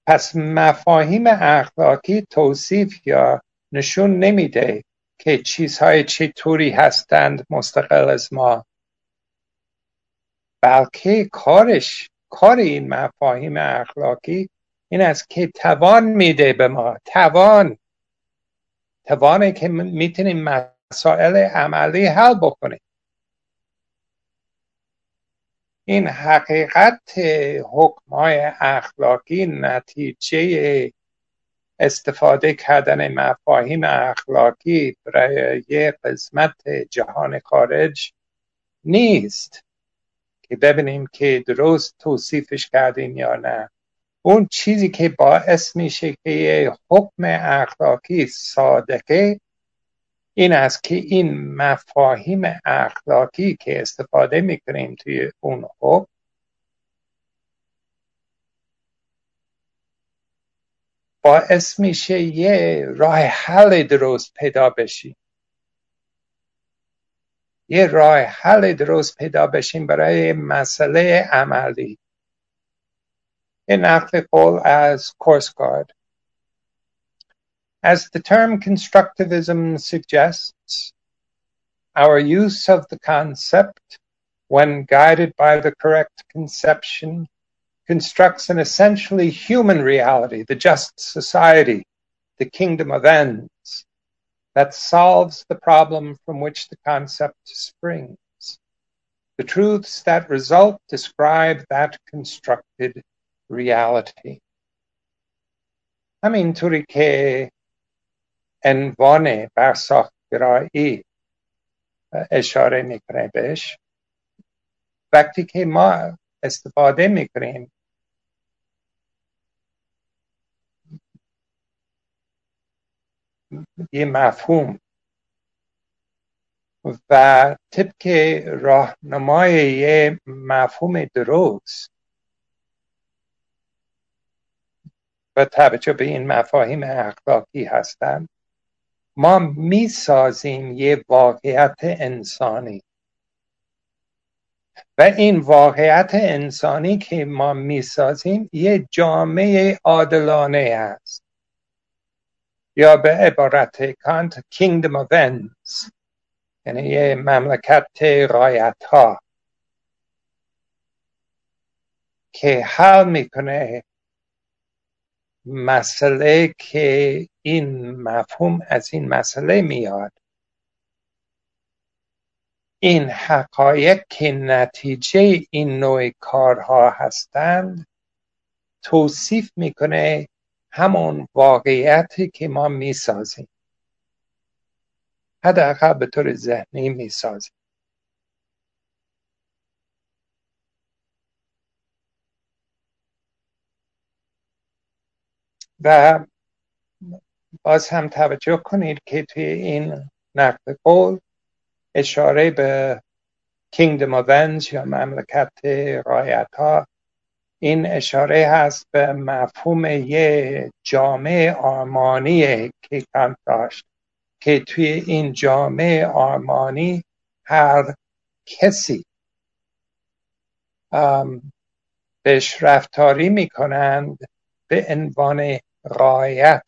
پس مفاهیم اخلاقی توصیف یا نشون نمیده که چیزهای چطوری هستند مستقل از ما، بلکه کارش کار این مفاهیم اخلاقی این است که توان میده به ما، توان توانه که میتونیم مسائل عملی حل بکنیم. این حقیقت حکم‌های اخلاقی نتیجه استفاده کردن مفاهیم اخلاقی برای یه قسمت جهان خارج نیست که ببینیم که درست توصیفش کردیم یا نه. اون چیزی که باعث میشه که یه حکم اخلاقی صادقه این است که این مفاهیم اخلاقی که استفاده میکنیم توی اون حکم باعث میشه یه راه حل درست پیدا بشیم، یه راه حل درست پیدا بشیم برای مسئله عملی. In ethical as Korsgaard. As the term constructivism suggests, our use of the concept, when guided by the correct conception, constructs an essentially human reality, the just society, the kingdom of ends, that solves the problem from which the concept springs. The truths that result describe that constructed reality. همینطوری که عنوان برساخت‌گرایی اشاره میکنه بهش، وقتی که ما استفاده میکنیم یه مفهوم و طبق راهنمای مفهوم درست و توجه به این مفاهیم اخلاقی هستند، ما می سازیم یه واقعیت انسانی و این واقعیت انسانی که ما می سازیم یه جامعه عادلانه است، یا به عبارت کانت Kingdom of Ends، یعنی یه مملکت رایت ها که حل میکنه مسئله که این مفهوم از این مسئله میاد، این حقایق که نتیجه این نوع کارها هستند توصیف میکنه همون واقعیتی که ما میسازیم، حداقل به طور ذهنی میسازیم. و باز هم توجه کنید که توی این نقد قول اشاره به Kingdom of Ends یا مملکت رایت ها، این اشاره هست به مفهوم یه جامعه آرمانیه که کانت داشت، که توی این جامعه آرمانی هر کسی بهش رفتاری می کنند به عنوان رایت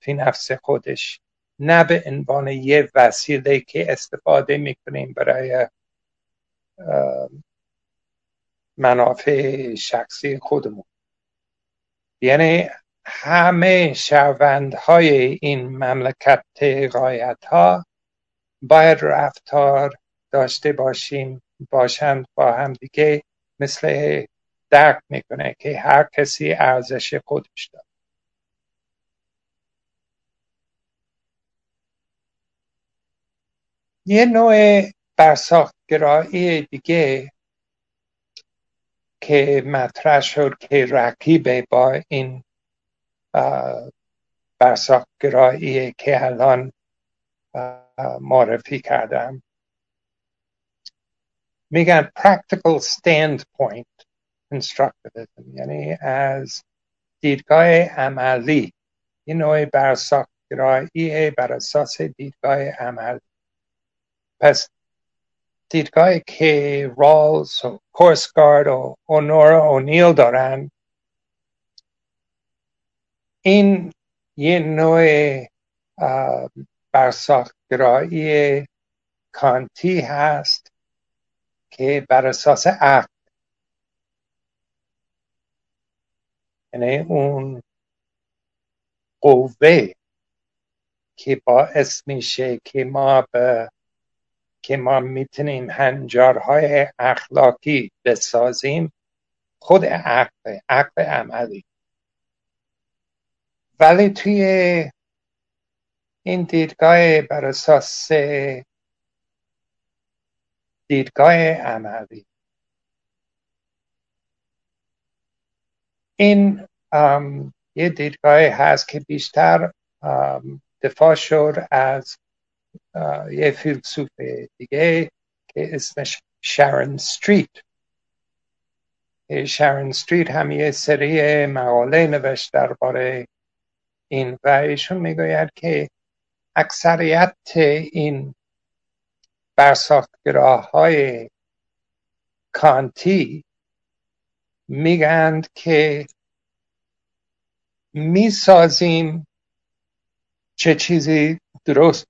فی نفس خودش، نه به عنوان یه وسیله که استفاده می کنیم برای منافع شخصی خودمون. یعنی همه شهروندهای این مملکت رایت ها باید رفتار داشته باشیم باشند با هم دیگه، مثل درک میکنه که هر کسی ارزش خودش داره. یه نوع برساختگرایی دیگه که مطرح شد که رقیبه با این برساختگرایی که الان معرفی کردم، میگن Practical Standpoint Constructivism، یعنی از دیدگاه عملی، یه نوع برساختگرایی بر اساس دیدگاه عملی. پس دیدگاهی که رالز و کورسگارد و اونورا اونیل دارن، این یه نوع برساختگرایی کانتی هست که بر اساس عقل، یعنی اون قوه که باعث میشه که ما به که ما میتونیم هنجارهای اخلاقی بسازیم، خود عقل، عقل عملی. ولی توی این دیدگاه بر اساس دیدگاه عملی، این یه دیدگاه هست که بیشتر دفاع شد از یه فیلسوف دیگه که اسمش شارن استریت. شارن استریت هم یه سری مقاله نوشت درباره این و ایشون میگوید که اکثریت این برساختگراهای کانتی میگند که میسازیم چه چیزی درست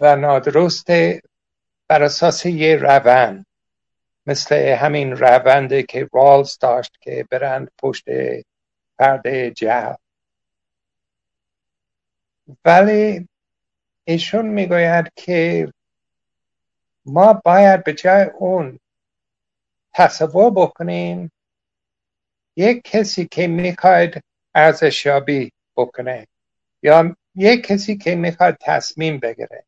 و نادرسته بر اساس یه روند، مثل همین روندی که رالز داشت که برند پشت پرده جهل. ولی ایشون میگوید که ما باید به جای اون تصور بکنیم یک کسی که میخواید ارزشیابی بکنه یا یک کسی که میخواید تصمیم بگیره،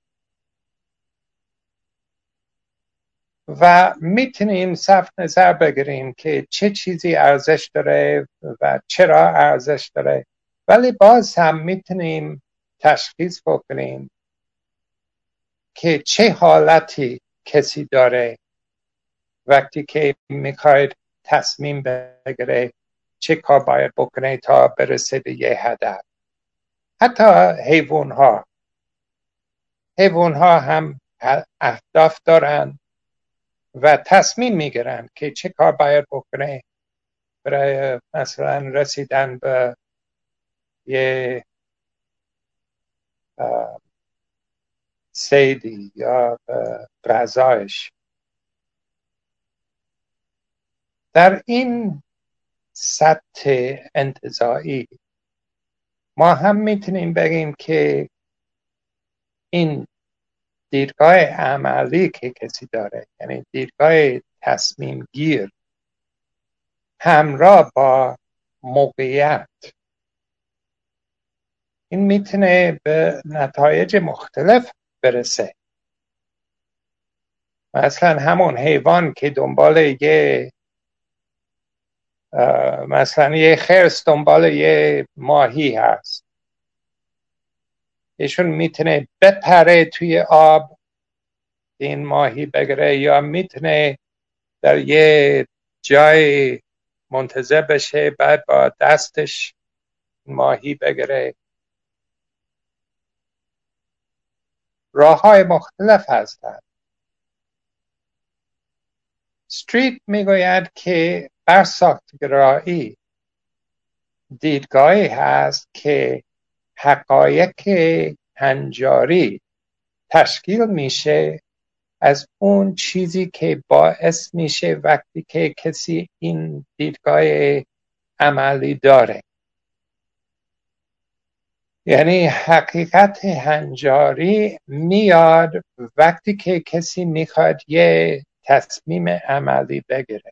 و میتونیم صرف نظر بگیریم که چه چیزی ارزش داره و چرا ارزش داره، ولی باز هم میتونیم تشخیص بکنیم که چه حالتی کسی داره وقتی که میخواید تصمیم بگیره چه کار باید بکنه تا برسه به یه هدف. حتی حیوان ها حیوان ها هم اهداف دارن و تصمیم میگیرن که چه کار باید بکنه برای مثلا رسیدن به یه سیدی یا غذایش. در این سطح انتزاعی ما هم میتونیم بگیم که این دیدگاه عملی که کسی داره، یعنی دیدگاه تصمیم گیر، همراه با موقعیت، این میتونه به نتایج مختلف برسه. مثلا همون حیوان که دنبال یه مثلا یه خرس دنبال یه ماهی هست، ایشون میتونه بپره توی آب این ماهی بگره، یا میتونه در یه جای منتظر بشه بعد با دستش ماهی بگره. راه های مختلف هستند. استریت میگوید که برساختگرایی دیدگاهی هست که حقایق هنجاری تشکیل میشه از اون چیزی که باعث میشه وقتی که کسی این دیدگاه عملی داره. یعنی حقیقت هنجاری میاد وقتی که کسی میخواد یه تصمیم عملی بگیره.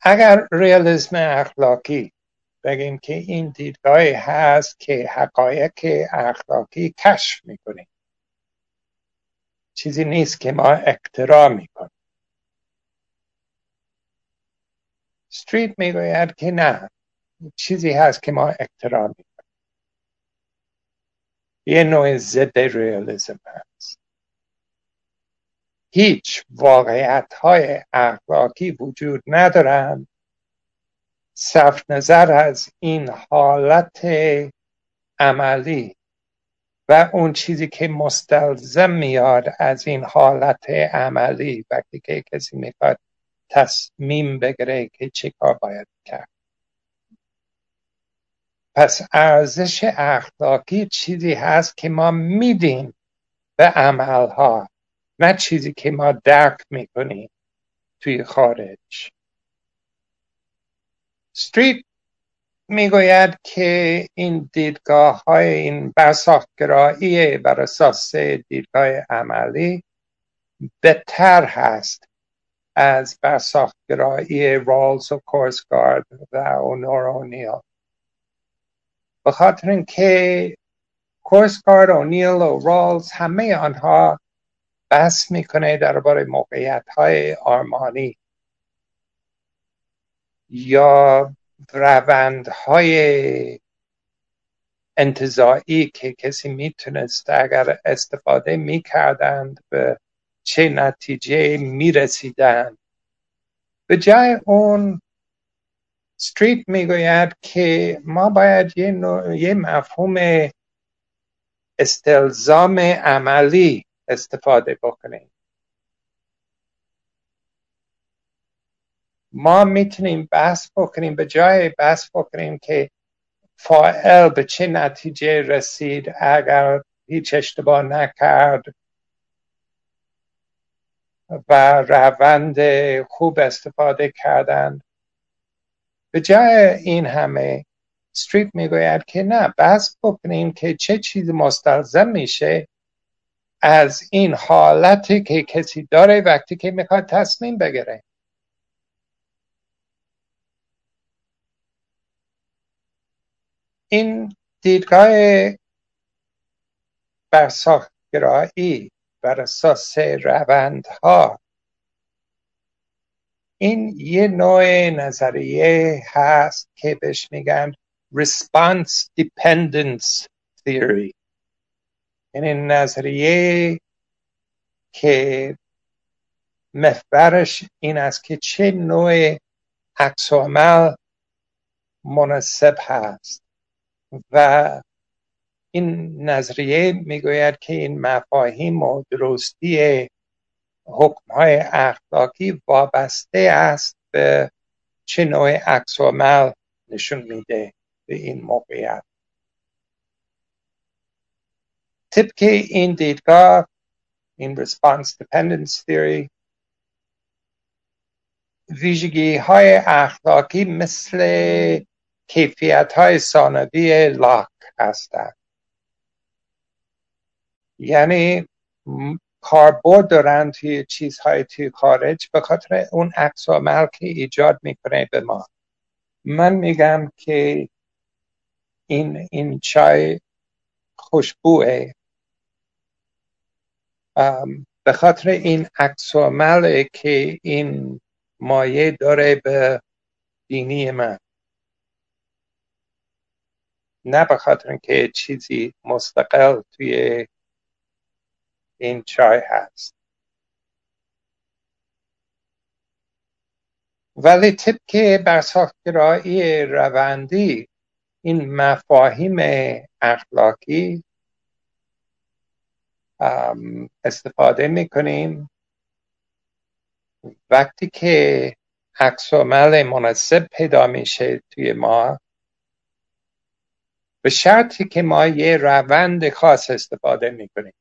اگر ریالیسم اخلاقی بگیم که این دیدگاهی هست که حقایق اخلاقی کشف میکنیم، چیزی نیست که ما اختراع میکنیم. استریت میگوید که نه، چیزی هست که ما اختراع میکنیم. یه نوع ضد ریالیسم هست. هیچ واقعیت‌های اخلاقی وجود ندارند، صرف نظر از این حالت عملی و اون چیزی که مستلزم میاد از این حالت عملی وقتی که کسی میخواد تصمیم بگیره که چه کار باید کرد. پس ارزش اخلاقی چیزی هست که ما میدیم به عملها، نه چیزی که ما درک میکنیم توی خارج. استریت میگوید که این دیدگاه های این برساختگرایی بر اساس دیدگاه عملی بهتر هست از برساختگرایی رالز و کورسگارد و اونورا اونیل، به خاطر اینکه کورسگارد، اونیل و رالز همه آنها بحث میکنه درباره موقعیت‌های آرمانی یا روندهای انتزاعی که کسی میتونست اگر استفاده میکردند به چه نتیجه میرسیدند. به جای اون استریت میگوید که ما باید یه, نوع، یه مفهوم استلزام عملی استفاده بکنیم. ما میتونیم بحث بکنیم، به جای بحث بکنیم که فاعل به چه نتیجه رسید اگر هیچ اشتباه نکرد و روند خوب استفاده کردند. به جای این همه استریت میگوید که نه، بحث بکنیم که چه چیز مستلزم میشه از این حالتی که کسی داره وقتی که میخواد تصمیم بگیره. این دیدگاه برساختگرایی بر اساس روندها، این یه نوع نظریه هست که بهش میگن Response Dependence Theory. یعنی نظریه که محورش این است که چه نوع عکس العمل مناسب هست و این نظریه میگوید که این مفاهیم و درستی حکم‌های اخلاقی وابسته است به چه نوع عکس العمل نشون میده به این موقعیت. طبق این دیدگاه، این Response Dependence Theory، ویژگی‌های اخلاقی مثل کیفیت‌های ثانوی لاک هستند. یعنی کاربرد دارن توی چیزهای توی خارج به خاطر اون عکس العمل که ایجاد میکنه به ما. من میگم که این این چای خوشبوه به خاطر این عکس العمل که این مایه داره به دینی من، نه به خاطر اینکه چیزی مستقل توی این چای هست. ولی طبق برساخت‌گرایی روندی این مفاهیم اخلاقی استفاده میکنیم وقتی که عکس العمل مناسب پیدا میشه توی ما، به شرطی که ما یه روند خاص استفاده میکنیم.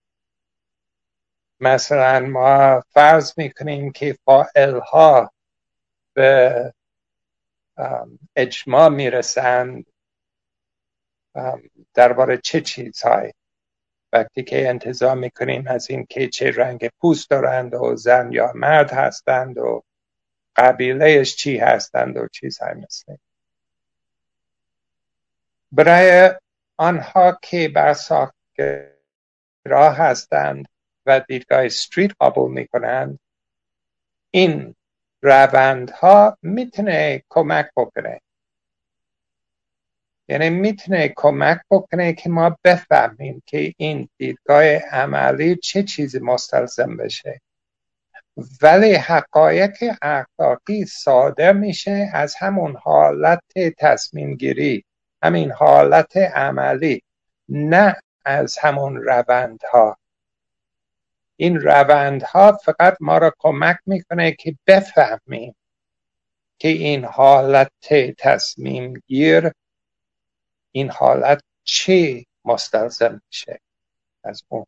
مثلا ما فرض میکنیم که فاعلها به اجماع میرسند درباره چه چیزهایی، وقتی که انتظار میکنیم از این که چه رنگ پوست دارند و زن یا مرد هستند و قبیلهش چی هستند و چیزهایی مثل. برای آنها که برساخت‌گرا هستند و دیدگاه استریت قبول میکنند، این روندها میتونه کمک بکنه. یعنی میتونه کمک بکنه که ما بفهمیم که این دیدگاه عملی چه چیزی مستلزم بشه. ولی حقایق اخلاقی صادر میشه از همون حالت تصمیم گیری، همین حالت عملی، نه از همون روندها. این روندها فقط ما را کمک میکنه که بفهمیم که این حالت تصمیم گیر، این حالت چی مستلزم میشه از اون.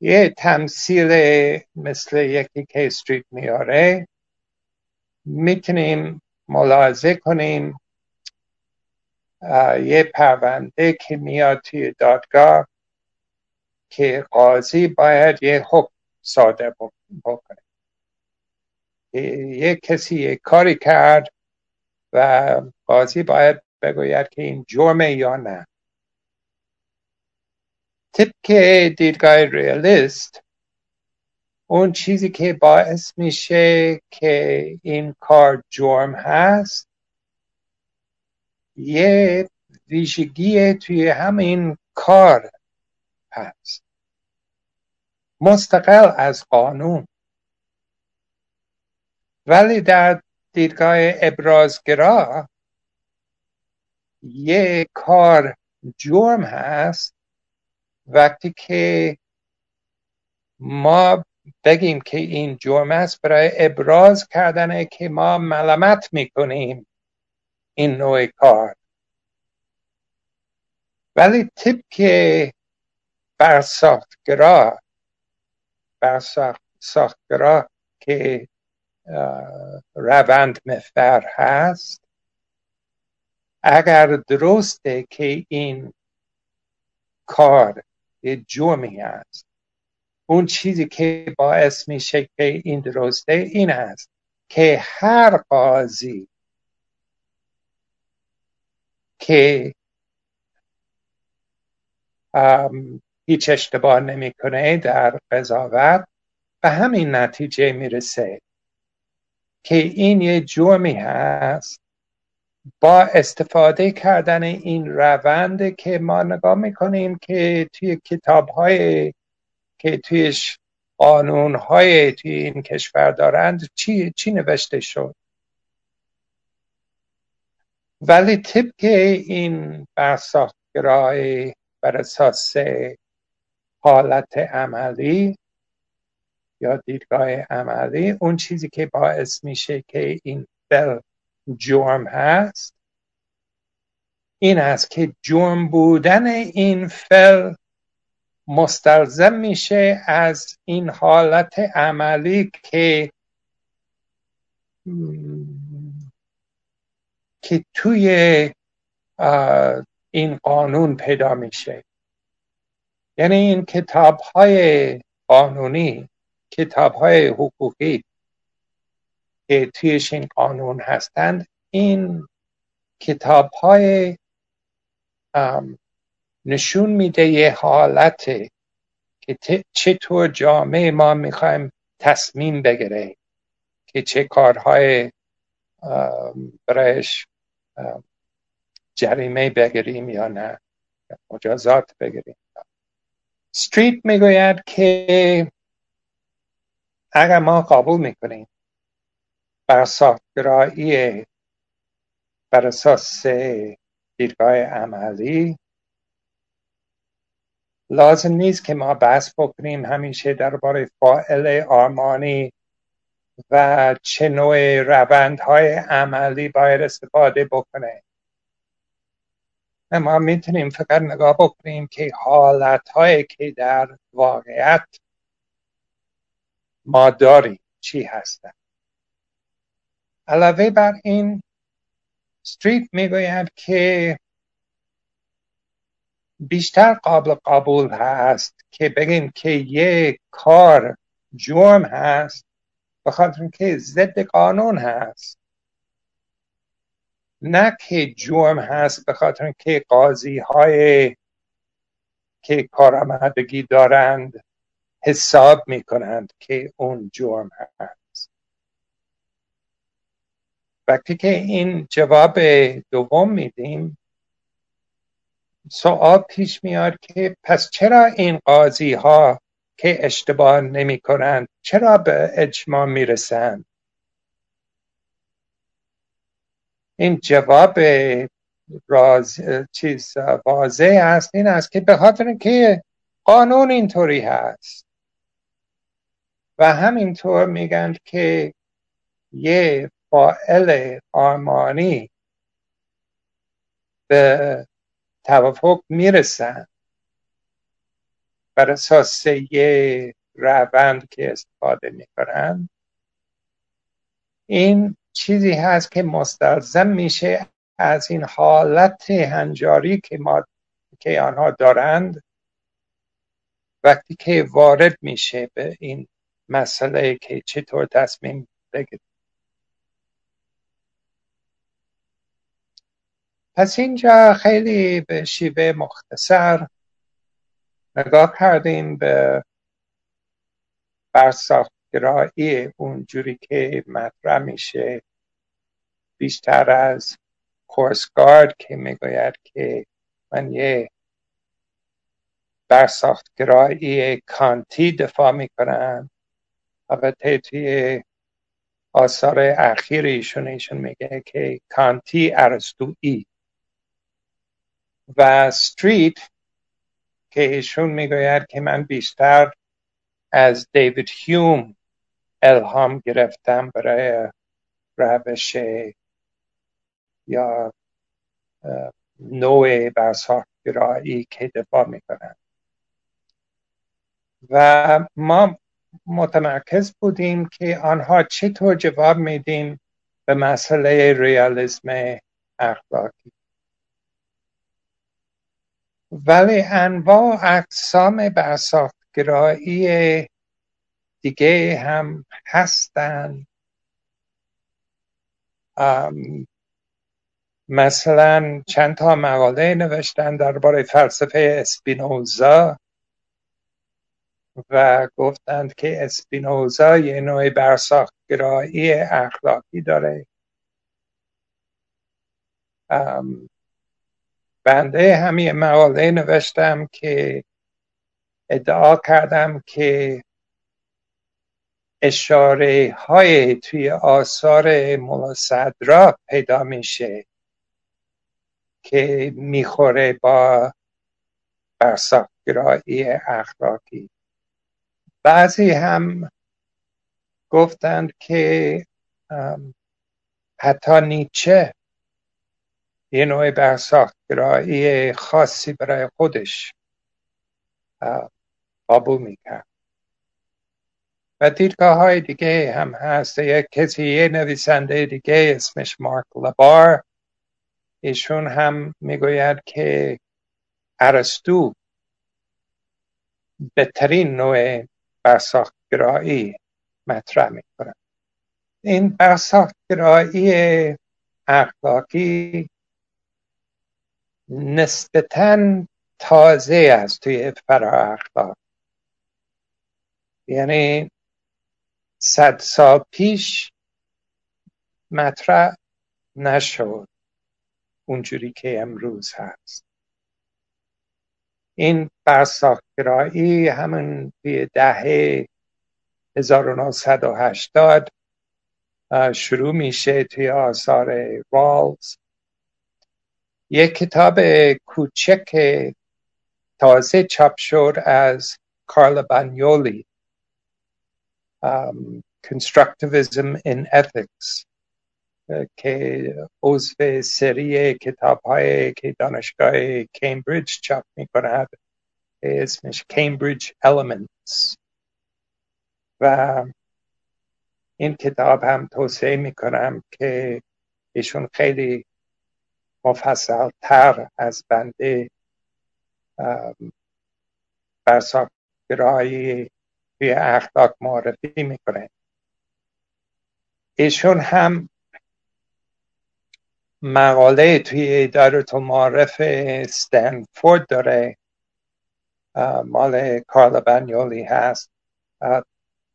یه تمثیل مثل یکی که استریت میاره، میتونیم ملاحظه کنیم یه پرونده که میاد توی دادگاه که قاضی باید یه حکم صادر بکنه. یه کسی یه کاری کرد و قاضی باید بگوید که این جرمه یا نه. طبق دیدگاه ریالیست، اون چیزی که باعث میشه که این کار جرم هست، یه ویژگی توی همین کار هست، مستقل از قانون. ولی در دیدگاه ابرازگرا یه کار جرم هست وقتی که ما بگیم که این جرم است برای ابراز کردنه که ما ملامت میکنیم این نوع کار. ولی طبق برساختگرا برساختگرا که روند محور هست، اگر درسته که این کار یه جرمی است، اون چیزی که باعث میشه که این درسته این است که هر قاضی که هیچ اشتباه نمیکنه در قضاوت به همین نتیجه میرسه که این یه جرمی هست با استفاده کردن این روند که ما نگاه میکنیم که توی کتاب‌های که تویش قانون‌های توی این کشور دارند چی, چی نوشته شد، ولی طبق این برساخت‌گرایی بر اساس حالت عملی یا دیدگاه عملی، اون چیزی که باعث میشه که این فعل جرم هست این است که جرم بودن این فعل مستلزم میشه از این حالت عملی که که توی این قانون پیدا میشه. یعنی این کتاب‌های قانونی، کتاب‌های حقوقی که تویش این قانون هستند، این کتاب‌های نشون میده یه حالت که چطور جامعه ما میخوایم تصمیم بگیره که چه کارهای برایش جریمه بگیریم یا نه، مجازات بگیریم. استریت میگوید که اگر ما قبول میکنیم برساخت‌گرایی بر اساس دیدگاه عملی، لازم نیست که ما بحث بکنیم همیشه درباره فاعل آرمانی و چه نوع روندهای عملی باید استفاده بکنه. ما میتونیم فقط نگاه بکنیم که حالتهایی که در واقعیت ما داریم چی هستن. علاوه بر این، استریت میگوید که بیشتر قابل قبول هست که بگیم که یک کار جرم هست بخاطر که ضد قانون هست، نه که جرم هست بخاطر که قاضی های که کارآمدگی دارند حساب می کنند که اون جرم هست. وقتی که این جواب دوم میدیم، سوال پیش میاد که پس چرا این قاضی ها که اشتباه نمی کنند چرا به اجماع می رسند؟ این جواب راز چیز واضح است، این است که به خاطر که قانون اینطوری هست. و همینطور میگن که یه فاعل آرمانی به توافق میرسن بر اساس یه روند که استفاده میکنن، این چیزی هست که مستلزم میشه از این حالت هنجاری که ما که آنها دارند وقتی که وارد میشه به این مسئله که چطور تصمیم بگیریم. پس اینجا خیلی به شیوه مختصر نگاه کردیم به برساخت‌گرایی اونجوری که مطرح میشه بیشتر از کورسگارد که میگوید که من یه برساخت‌گرایی کانتی دفاع میکنم. البته توی آثار اخیر ایشون ایشون میگه که کانتی ارسطویی، و استریت که ایشون میگوید که من بیشتر از دیوید هیوم الهام گرفتم برای روش یا نوع برساخت‌گرایی که دفاع میکنن. و ما متمرکز بودیم که آنها چطور جواب میدیم به مسئله ریالیسم اخلاقی، ولی انواع اقسام برساخت‌گرایی دیگه هم هستند. مثلا چند تا مقاله نوشتن درباره فلسفه اسپینوزا و گفتند که اسپینوزا یه نوع برساخت‌گرایی اخلاقی داره. بنده همین مقاله نوشتم که ادعا کردم که اشاره های توی آثار ملا صدرا پیدا میشه که میخوره با برساختگرایی اخلاقی. بعضی هم گفتند که حتی نیچه یه نوع برساختگرایی خاصی برای خودش قبول میکرد و دیدگاه های دیگه هم هست. یک کسی، یه نویسنده دیگه اسمش مارک لبار، ایشون هم میگوید که ارسطو بهترین نوع برساختگرایی مطرح میکنه. این برساختگرایی اخلاقی نسبتاً تازه است توی فرا اخلاق، یعنی صد سال پیش مطرح نشد اونجوری که امروز هست. این برساختگرایی همون توی دهه هزار و نهصد و هشتاد شروع میشه توی آثار رالز. یک کتاب کوچک تازه چاپ شد از کارلا بانیولی، Constructivism in Ethics، که عضو سری کتاب‌های که دانشگاه کمبریج چاپ می‌کند، اسمش Cambridge Elements، و این کتاب هم توصیه می‌کنم که ایشون خیلی مفصل تر از بنده برساختگرایی توی اخلاق معرفی میکنه. ایشون هم مقاله توی اداره المعارف استنفورد داره، مال کارلا بانیولی هست،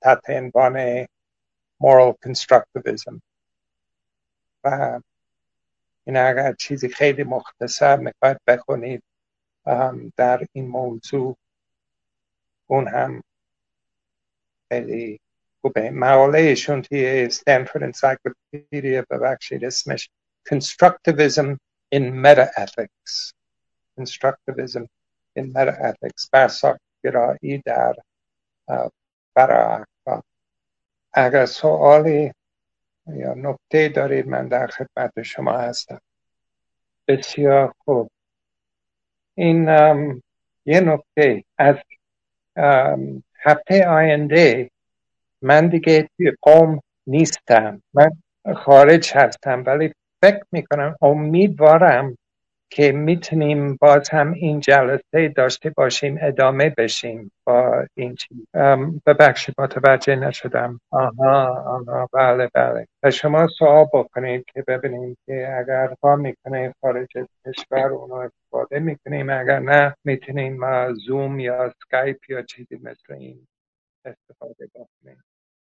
تحت عنوان moral constructivism، و این اگر چیزی خیلی مختصر میخواید بخونید در این موضوع، اون هم خیلی خوبه. مقالهشون توی استنفورد انسایکلوپدیا، ببخشید اسمش Constructivism in Metaethics، Constructivism in Metaethics، برساختگرایی در فرا اخلاق. اگر سوالی یا نکته دارید من در خدمت شما هستم. بسیار خوب. این ام, یه نکته از ام, هفته آینده من دیگه توی قم نیستم، من خارج هستم، ولی فکر میکنم، امیدوارم که میتونیم باز هم این جلسه داشته باشیم، ادامه بشیم با این چیز. ببخشید متوجه نشدم. آها آها بله بله به شما سوال بکنید که ببینیم که اگر با میکنه خارج از کشور اونو استفاده میکنیم، اگر نه میتونیم زوم یا اسکایپ یا چیزی مثل این استفاده بکنیم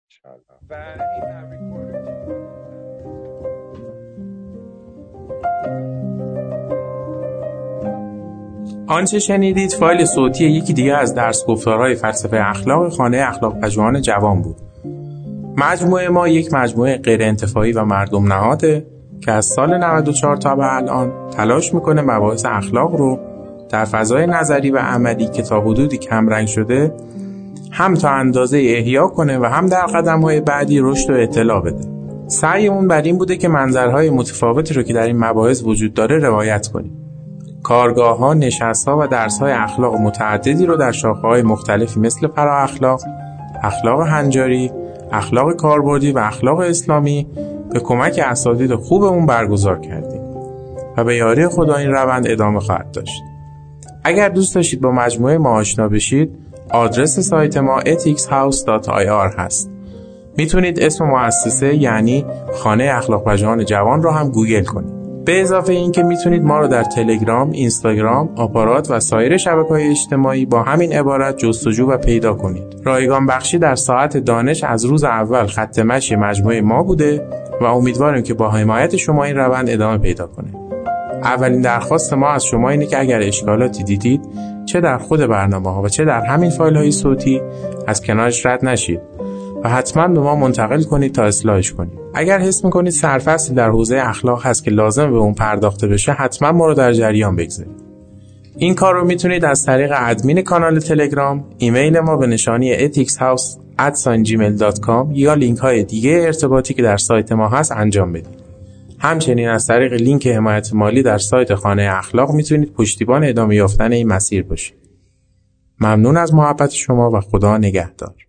انشاءالله. و این هم ریکورد. آنچه شنیدید فایل صوتی یکی دیگه از درس گفتارهای فلسفه اخلاق خانه اخلاق پژوهان جوان بود. مجموعه ما یک مجموعه غیر انتفاعی و مردم نهاده که از سال نود و چهار تا به الان تلاش میکنه مباحث اخلاق رو در فضای نظری و عملی که تا حدودی کم رنگ شده هم تا اندازه احیا کنه و هم در قدم‌های بعدی رشد و اطلاع بده. سعیمون بر این بوده که منظرهای متفاوتی رو که در این مباحث وجود داره روایت کنیم. کارگاه‌ها، نشست‌ها و درس‌های اخلاق متعددی رو در شاخه‌های مختلفی مثل فرا اخلاق، اخلاق هنجاری، اخلاق کاربردی و اخلاق اسلامی به کمک اساتید خوبمون برگزار کردیم و به یاری خدا این روند ادامه خواهد داشت. اگر دوست داشتید با مجموعه ما آشنا بشید، آدرس سایت ما ethics house dot i r هست. میتونید اسم مؤسسه یعنی خانه اخلاق پژوهان جوان رو هم گوگل کنید. به اضافه این که میتونید ما رو در تلگرام، اینستاگرام، آپارات و سایر شبکه‌های اجتماعی با همین عبارت جستجو و پیدا کنید. رایگان بخشی در ساعت دانش از روز اول خط مشی مجموعه ما بوده و امیدواریم که با حمایت شما این روند ادامه پیدا کنه. اولین درخواست ما از شما اینه که اگر اشکالاتی دیدید، چه در خود برنامه‌ها و چه در همین فایل‌های صوتی، از کنارش رد نشید و حتما به ما منتقل کنید تا اصلاحش کنید. اگر حس می‌کنید سرفصلی در حوزه اخلاق هست که لازم به اون پرداخته بشه، حتما ما رو در جریان بگذارید. این کار رو میتونید از طریق ادمین کانال تلگرام، ایمیل ما به نشانی ethics house at gmail dot com یا لینک‌های دیگه ارتباطی که در سایت ما هست انجام بدید. همچنین از طریق لینک حمایت مالی در سایت خانه اخلاق میتونید پشتیبان ادامه یافتن این مسیر باشید. ممنون از محبت شما و خدا نگهدار.